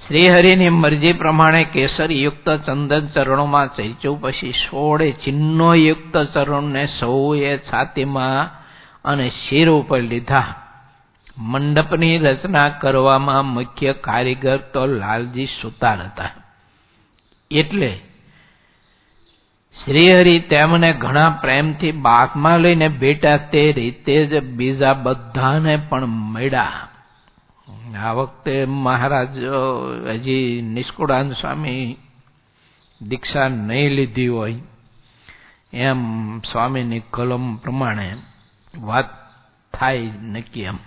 શ્રીહરિની મરજી પ્રમાણે કેસરયુક્ત ચંદન ચરણોમાં ચર્ચ્યું. પછી સોળે ચિહ્નો યુક્ત ચરણને સૌએ છાતીમાં અને શિર ઉપર લીધા. મંડપની રચના કરવામાં મુખ્ય કારીગર તો લાલજી સુતાર હતા, એટલે શ્રીહરિ તેમને ઘણા પ્રેમથી બાકમાં લઈને બેઠા. તે રીતે જ બીજા બધાને પણ મળ્યા. આ વખતે મહારાજ હજી નિષ્કુળાનંદ સ્વામી દીક્ષા નહીં લીધી હોય એમ સ્વામીની કલમ પ્રમાણે વાત થાય નક્કી. એમ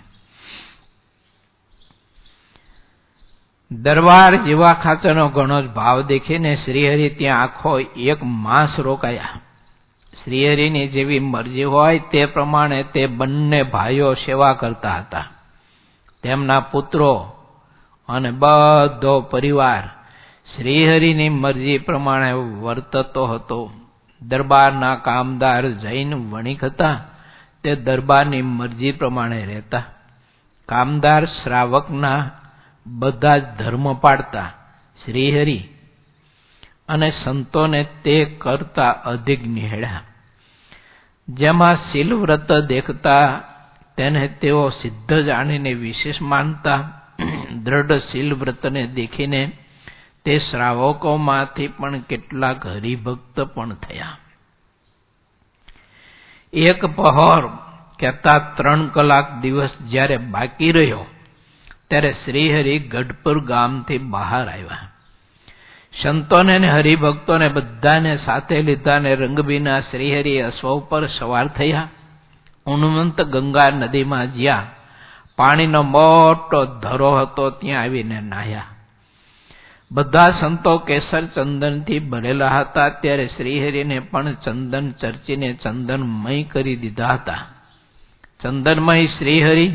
દરબાર જેવા ખાતરનો ઘણો જ ભાવ દેખીને શ્રીહરિ ત્યાં આખો એક માસ રોકાયા. શ્રીહરિની જેવી મરજી હોય તે પ્રમાણે તે બંને ભાઈઓ સેવા કરતા હતા. તેમના પુત્રો અને બધો પરિવાર શ્રીહરિની મરજી પ્રમાણે વર્તતો હતો. દરબારના કામદાર જૈન વણિક હતા, તે દરબારની મરજી પ્રમાણે રહેતા. કામદાર શ્રાવકના બધા જ ધર્મ પાડતા શ્રીહરિ અને સંતોને તે કરતા અધિક નિહેળ્યા. જેમાં શીલવ્રત દેખતા તેને તેઓ સિદ્ધ જાણીને વિશેષ માનતા. દ્રઢ શીલવ્રતને દેખીને તે શ્રાવકોમાંથી પણ કેટલાક હરિભક્ત પણ થયા. એક પહોર કહેતા ત્રણ કલાક દિવસ જ્યારે બાકી રહ્યો ત્યારે શ્રીહરિ ગઢપુર ગામથી બહાર આવ્યા. સંતોને અને હરિભક્તોને બધાને સાથે લીધા ને રંગબીના શ્રીહરિ અશ્વ ઉપર સવાર થયા. ઉન્મત્ત ગંગા નદીમાં જ્યાં પાણીનો મોટો ધરો હતો ત્યાં આવીને નાહ્યા. બધા સંતો કેસર ચંદનથી ભરેલા હતા, ત્યારે શ્રીહરિને પણ ચંદન ચર્ચીને ચંદનમય કરી દીધા હતા. ચંદનમય શ્રીહરિ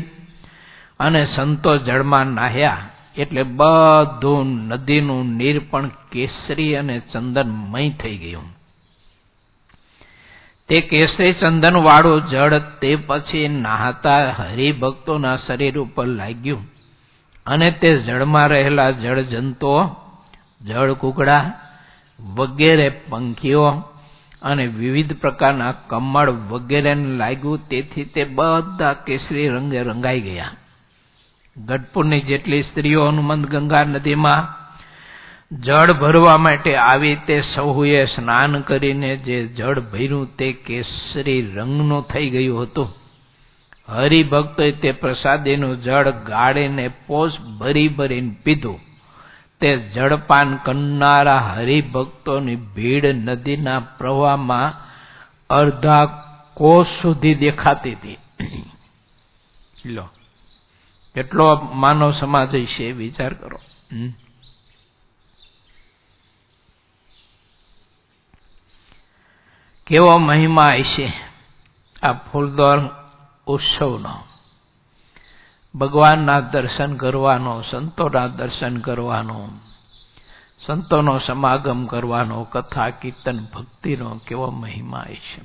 અને સંતો જળમાં નાહ્યા એટલે બધું નદીનું નીર પણ કેસરી અને ચંદનમય થઈ ગયું. તે કેસરી ચંદન વાળું જળ તે પછી નાહતા હરિભક્તોના શરીર ઉપર લાગ્યું અને તે જળમાં રહેલા જળજંતુઓ, જળકુકડા વગેરે પંખીઓ અને વિવિધ પ્રકારના કમળ વગેરેને લાગ્યું, તેથી તે બધા કેસરી રંગે રંગાઈ ગયા. ગઢપુરની જેટલી સ્ત્રીઓ હનુમંત ગંગા નદીમાં જળ ભરવા માટે આવી, તે સૌએ સ્નાન કરીને જે જળ ભર્યું તે કેસરી રંગનું થઈ ગયું હતું. હરિભક્તોએ તે પ્રસાદીનું જળ ગાળીને પોષ ભરી ભરીને પીધું. તે જળપાન કરનારા હરિભક્તોની ભીડ નદીના પ્રવાહમાં અડધા કોષ સુધી દેખાતી હતી. લો, કેટલો માનવ સમાજ છે વિચાર કરો. કેવો મહિમા હશે આ ફૂલદોર ઉત્સવનો, ભગવાનના દર્શન કરવાનો, સંતોના દર્શન કરવાનો, સંતોનો સમાગમ કરવાનો, કથા કીર્તન ભક્તિનો કેવો મહિમા હશે.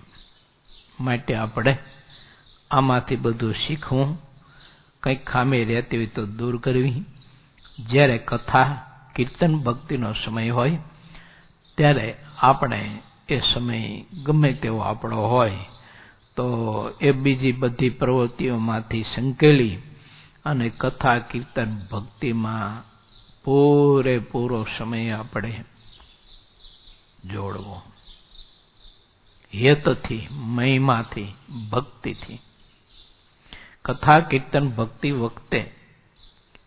માટે આપણે આમાંથી બધું શીખવું, કંઈક ખામી રહેતી હોય તો દૂર કરવી. જ્યારે કથા કીર્તન ભક્તિનો સમય હોય ત્યારે આપણે એ સમય ગમે તેવો આપણો હોય તો એ બીજી બધી પ્રવૃત્તિઓમાંથી સંકેલી અને કથા કીર્તન ભક્તિમાં પૂરેપૂરો સમય આપણે જોડવો, હેતથી, મહિમાથી, ભક્તિથી. કથા કીર્તન ભક્તિ વખતે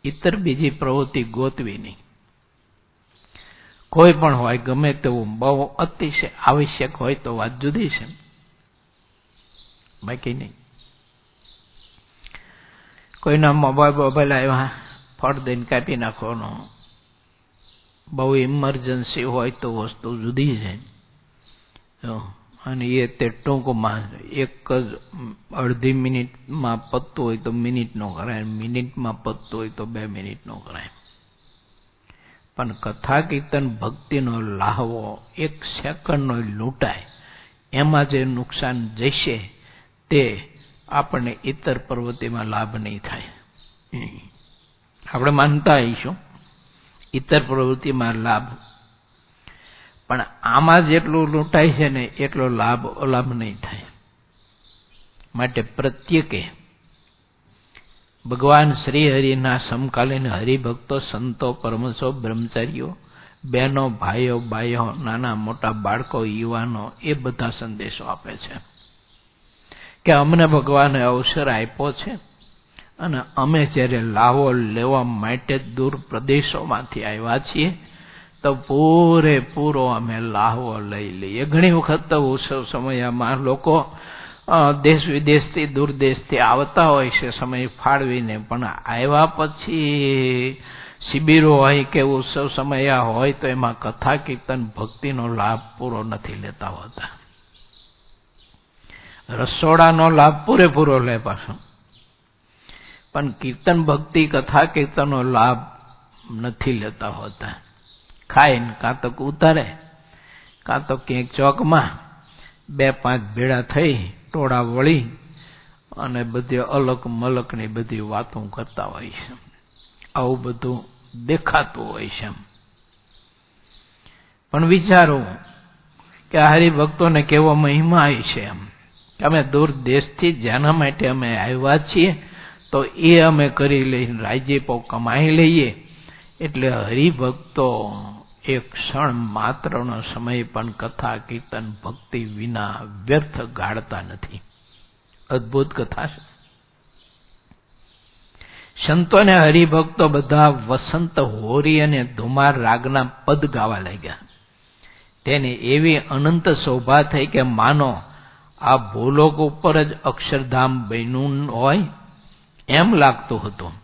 ઇતર બીજી પ્રવૃત્તિ ગોતવી નહીં, કોઈ પણ હોય ગમે તેવું, બહુ અતિશય આવશ્યક હોય તો વાત જુદી છે, બાકી નહીં. કોઈના મોબાઈલ મોબાઈલ આવ્યા ફટ દઈને કાપી નાખવાનો, બહુ ઇમરજન્સી હોય તો વસ્તુ જુદી છે. અને એ તે ટૂંકમાં એક જ અડધી મિનિટમાં પતતું હોય તો મિનિટનો કરાય, મિનિટમાં પતતું હોય તો બે મિનિટનો કરાય. પણ કથા કીર્તન ભક્તિનો લાહવો એક સેકન્ડનો લૂંટાય, એમાં જે નુકસાન જશે તે આપણને ઇતર પ્રવૃત્તિમાં લાભ નહીં થાય. આપણે માનતા આવીશું ઇતર પ્રવૃત્તિમાં લાભ, પણ આમાં જેટલું લૂંટાય છે ને એટલો લાભ અલાભ નહીં થાય. માટે પ્રત્યેકે ભગવાન શ્રીહરિના સમકાલીન હરિભક્તો, સંતો, પરમશો, બ્રહ્મચારીઓ, બહેનો, ભાઈઓ, બાઈઓ, નાના મોટા બાળકો, યુવાનો એ બધા સંદેશો આપે છે કે અમને ભગવાને અવસર આપ્યો છે અને અમે જ્યારે લાવો લેવા માટે દૂર પ્રદેશોમાંથી આવ્યા છીએ, तो पूरे पूरो अमे लाहवो लई लीए। घणी वखत उत्सव समयमां लोको देश विदेश थी दूर देश थी आवता होय छे समय फाळवीने, पण आव्या पछी शिबिरो होय के उत्सव समय होय तो एमां कथा कीर्तन भक्तिनो लाभ पूरो नथी लेता होता। रसोड़ानो लाभ पूरेपूरो ले पाछो, पण कीर्तन भक्ति कथा कीर्तननो लाभ नथी लेता होता। खाई का तो उतरे का तो क्या चौक में बे पांच भेड़ा थी टोड़ा वली अने बधी अलग मलक ने बधी वातों करता होय छे। आवुं बधुं देखातुं होय छे, पण विचारो के हरिभक्तों ने केवो महिमा आवी छे। एम के अमे दूर देश थी जेना माटे अमे आव्या छीए तो ए अमे करी लईने राजीपो कमाई लईए। एटले हरिभक्तो एक क्षण मात्रनो समय पण कथा कीर्तन भक्ति विना व्यर्थ गाळता नथी। अद्भुत कथा छे। संतो ने हरिभक्तो बधा वसंत होरी अने धुमार रागना पद गावा लाग्या। तेने एवी अनंत शोभा थई के मानो आ भूलोक उपर ज अक्षरधाम बन्युं होय एम लागतुं हतुं।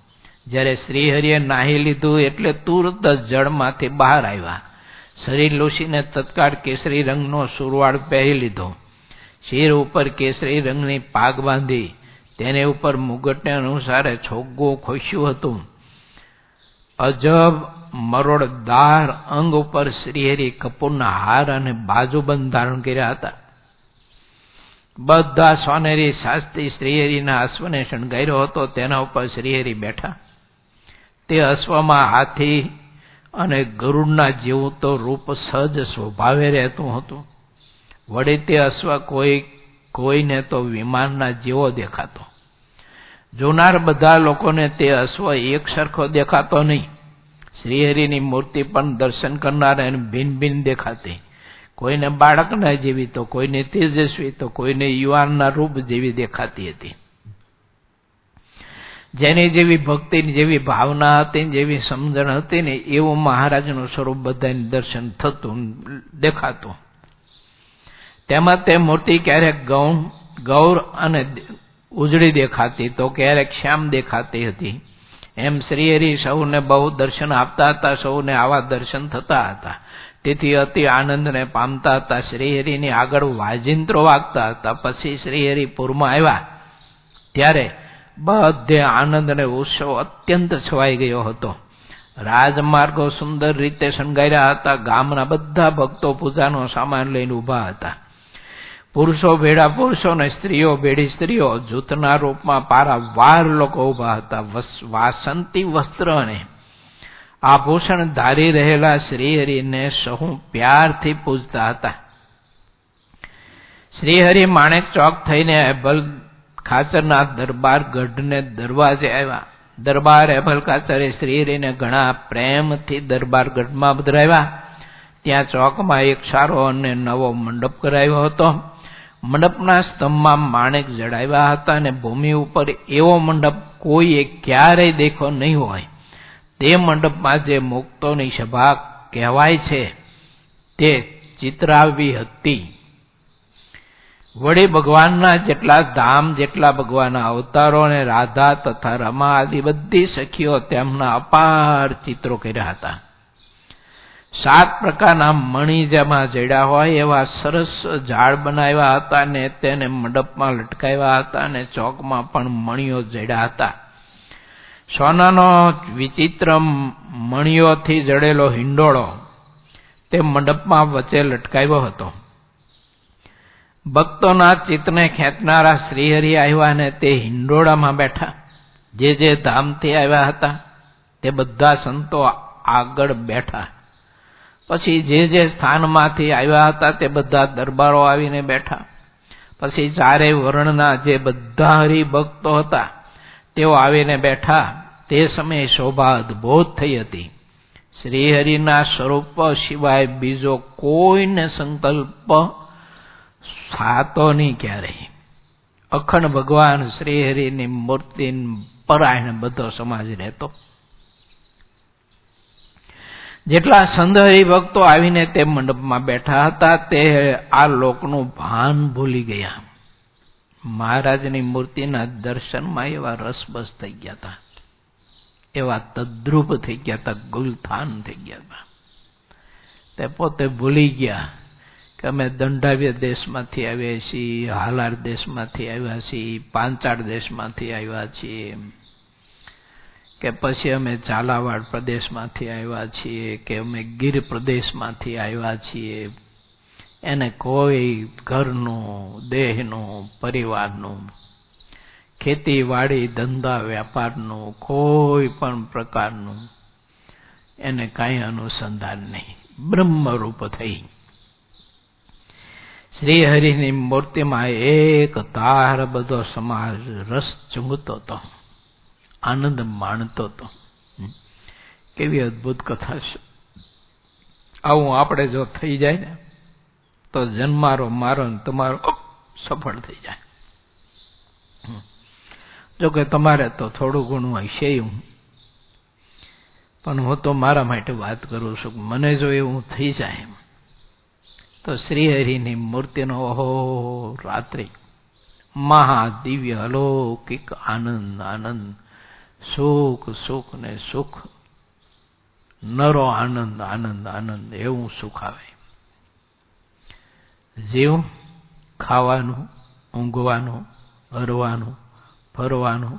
જ્યારે શ્રી હરિએ નાહી લીધું એટલે તુરત જળમાંથી બહાર આવ્યા। શરીર લોસીને તત્કાળ કેસરી રંગનો સુરવાળ પહેરી લીધો, શિર ઉપર કેસરી રંગની પાઘ બાંધી, તેને ઉપર મુગટને અનુસારે છોગ્ગું ખોશ્યું હતું। અજબ મરોડદાર અંગ ઉપર શ્રીહરિ કપૂરના હાર અને બાજુબંધ ધારણ કર્યા હતા। બધા સોનેરી સાજથી શ્રીહરિના અશ્વને શણગાર્યો હતો, તેના ઉપર શ્રીહરિ બેઠા। તે અશ્વમાં હાથી અને ગરુડના જેવું તો રૂપ સહજ સ્વભાવે રહેતું હતું, વળી તે અશ્વ કોઈ કોઈને તો વિમાનના જેવો દેખાતો। જોનાર બધા લોકોને તે અશ્વ એક સરખો દેખાતો નહીં। શ્રીહરિની મૂર્તિ પણ દર્શન કરનાર એને ભિન્ન ભિન્ન દેખાતી, કોઈને બાળકના જેવી તો કોઈને તેજસ્વી તો કોઈને યુવાનના રૂપ જેવી દેખાતી હતી। જેની જેવી ભક્તિ જેવી ભાવના હતી જેવી સમજણ હતી ને એવું મહારાજનું સ્વરૂપ બધાને દર્શન થતું દેખાતું। તેમાં તે મૂર્તિ ક્યારેક ગૌણ ગૌર અને ઉજળી દેખાતી તો ક્યારેક શ્યામ દેખાતી હતી। એમ શ્રીહરિ સૌને બહુ દર્શન આપતા હતા, સૌને આવા દર્શન થતા હતા, તેથી અતિ આનંદને પામતા હતા। શ્રીહરિની આગળ વાજિંત્રો વાગતા હતા। પછી શ્રીહરિ પૂરમાં આવ્યા ત્યારે બધે આનંદ અને ઉત્સવ અત્યંત છવાઈ ગયો હતો। રાજમાર્ગો સુંદર રીતે શણગાર્યા હતા। ગામના બધા ભક્તો પૂજાનો સામાન લઈને ઊભા હતા। પુરુષો ભેડા પુરુષો અને સ્ત્રીઓ ભેડી સ્ત્રીઓ, જૂથના રૂપમાં પારાવાર લોકો ઊભા હતા। વાસંતી વસ્ત્ર અને આભૂષણ ધારી રહેલા શ્રીહરિને સહુ પ્યારથી પૂજતા હતા। શ્રીહરિ માણેક ચોક થઈને અબલ ખાચરના દરબાર ગઢને દરવાજે આવ્યા। દરબાર અબલ ખાચરે શ્રીહરિને ઘણા પ્રેમથી દરબાર ગઢમાં પધરાવ્યા। ત્યાં ચોકમાં એક સારો અને નવો મંડપ કરાયો હતો। મંડપના સ્તંભમાં માણેક જડાવ્યા હતા અને ભૂમિ ઉપર એવો મંડપ કોઈએ ક્યારેય દેખ્યો નહીં હોય। તે મંડપમાં જે મુક્તોની સભા કહેવાય છે તે ચિતરાવી હતી। વળી ભગવાનના જેટલા ધામ જેટલા ભગવાનના અવતારો અને રાધા તથા રમા આદિ બધી સખીઓ તેમના અપાર ચિત્રો કર્યા હતા। સાત પ્રકારના મણી જેમાં જડ્યા હોય એવા સરસ ઝાડ બનાવ્યા હતા અને તેને મંડપમાં લટકાવ્યા હતા અને ચોકમાં પણ મણીઓ જડ્યા હતા। સોનાનો વિચિત્ર મણીઓથી જડેલો હિંડોળો તે મંડપમાં વચ્ચે લટકાવ્યો હતો। ભક્તોના ચિત્તને ખેંચનારા શ્રીહરિ આવ્યા અને તે હિંડોળામાં બેઠા। જે જે ધામથી આવ્યા હતા તે બધા સંતો આગળ બેઠા। પછી જે જે સ્થાનમાંથી આવ્યા હતા તે બધા દરબારો આવીને બેઠા। પછી ચારે વર્ણના જે બધા હરિભક્તો હતા તેઓ આવીને બેઠા। તે સમયે શોભા અદભુત થઈ હતી। શ્રીહરિના સ્વરૂપ સિવાય બીજો કોઈને સંકલ્પ સાતો નહીં ક્યારેય। અખંડ ભગવાન શ્રીહરિની મૂર્તિ પરાયણ બધો સમાજ રહેતો। જેટલા સંદેહી ભક્તો આવીને તે મંડપમાં બેઠા હતા તે આ લોકનું ભાન ભૂલી ગયા. મહારાજની મૂર્તિના દર્શનમાં એવા રસબસ થઈ ગયા હતા, એવા તદ્રુપ થઈ ગયા હતા, ગુલથાન થઈ ગયા હતા. તે પોતે ભૂલી ગયા કે અમે દંડાવ્ય દેશમાંથી આવ્યા છીએ, હાલાર દેશમાંથી આવ્યા છીએ, પાંચાળ દેશમાંથી આવ્યા છીએ, કે પછી અમે ઝાલાવાડ પ્રદેશમાંથી આવ્યા છીએ, કે અમે ગીર પ્રદેશમાંથી આવ્યા છીએ. એને કોઈ ઘરનું, દેહનું, પરિવારનું, ખેતીવાડી, ધંધા વ્યાપારનું કોઈ પણ પ્રકારનું એને કાંઈ અનુસંધાન નહીં. બ્રહ્મરૂપ થઈ શ્રીહરિની મૂર્તિમાં એક તાર બધો સમાજ રસ ચૂંઘતો હતો, આનંદ માણતો હતો. કેવી અદભુત કથા છે. આવું આપણે જો થઈ જાય ને તો જન્મારો મારો ને તમારો સફળ થઈ જાય. જોકે તમારે તો થોડું ઘણું હશે એવું, પણ હું તો મારા માટે વાત કરું છું. મને જો એવું થઈ જાય તો શ્રીહરિની મૂર્તિનો ઓહો રાત્રિ મહાદિવ્ય અલૌકિક આનંદ, આનંદ, સુખ, સુખ ને સુખ, નરો આનંદ, આનંદ, આનંદ, એવું સુખ આવે. જીવ ખાવાનું, ઊંઘવાનું, હરવાનું, ફરવાનું,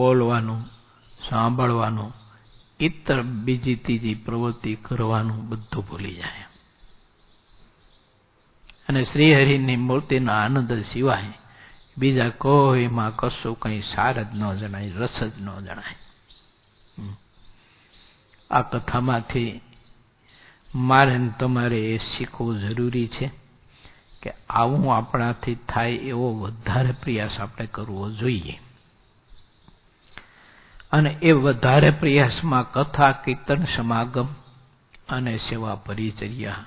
બોલવાનું, સાંભળવાનું, ઇતર બીજી ત્રીજી પ્રવૃત્તિ કરવાનું બધું ભૂલી જાય. અને શ્રીહરિની મૂર્તિના આનંદ સિવાય બીજા કોઈમાં કશું કંઈ સાર જ ન જણાય, રસ જ ન જણાય. આ કથામાંથી મારે તમારે એ શીખવું જરૂરી છે કે આવું આપણાથી થાય એવો વધારે પ્રયાસ આપણે કરવો જોઈએ. અને એ વધારે પ્રયાસમાં કથા, કીર્તન, સમાગમ અને સેવા પરિચર્યા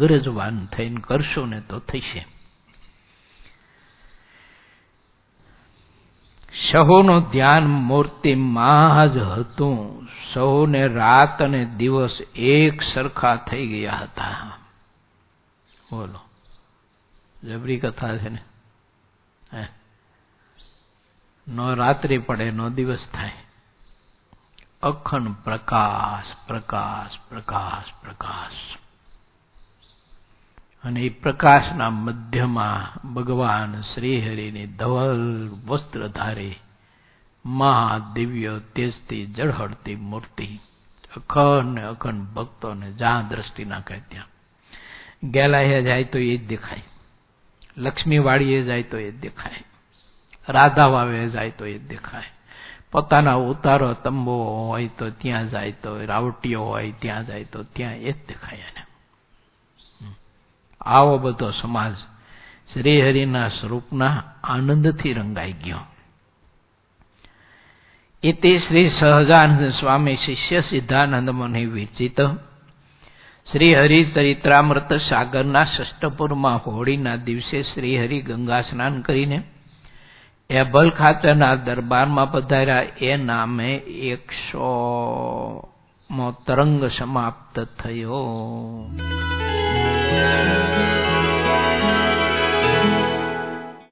ગરજવાન થઈને કરશું ને તો થશે. સહુનું ધ્યાન મૂર્તિમાં જ હતું. સહુને રાત અને દિવસ એક સરખા થઈ ગયા હતા. બોલો, જબરી કથા છે ને. હે, નો રાત્રિ પડે નો દિવસ થાય. અખંડ પ્રકાશ, પ્રકાશ, પ્રકાશ, પ્રકાશ. અને એ પ્રકાશના મધ્યમાં ભગવાન શ્રીહરિની ધવલ વસ્ત્ર ધારી મહાદિવ્ય તેજથી ઝળહળતી મૂર્તિ અખંડ ને અખંડ ભક્તોને જ્યાં દ્રષ્ટિ નાખે ત્યાં. ગેલાએ જાય તો એ જ દેખાય, લક્ષ્મીવાડીએ જાય તો એ જ દેખાય, રાધાવાવે જાય તો એ જ દેખાય, પોતાના ઉતારો તંબો હોય તો ત્યાં જાય, તો રાવટીઓ હોય ત્યાં જાય તો ત્યાં એ જ દેખાય. એને આવો બધો સમાજ શ્રીહરિના સ્વરૂપના આનંદથી રંગાઈ ગયો. ઇતિ શ્રી સહજાનંદ સ્વામી શિષ્ય સિદ્ધાનંદ મુનિ વિરચિત શ્રી હરિચરિત્રામૃત સાગરના ષષ્ઠપુરમાં હોળીના દિવસે શ્રીહરિ ગંગા સ્નાન કરીને એબલ ખાતેના દરબારમાં પધાર્યા. એ નામે એકસો મો તરંગ સમાપ્ત થયો.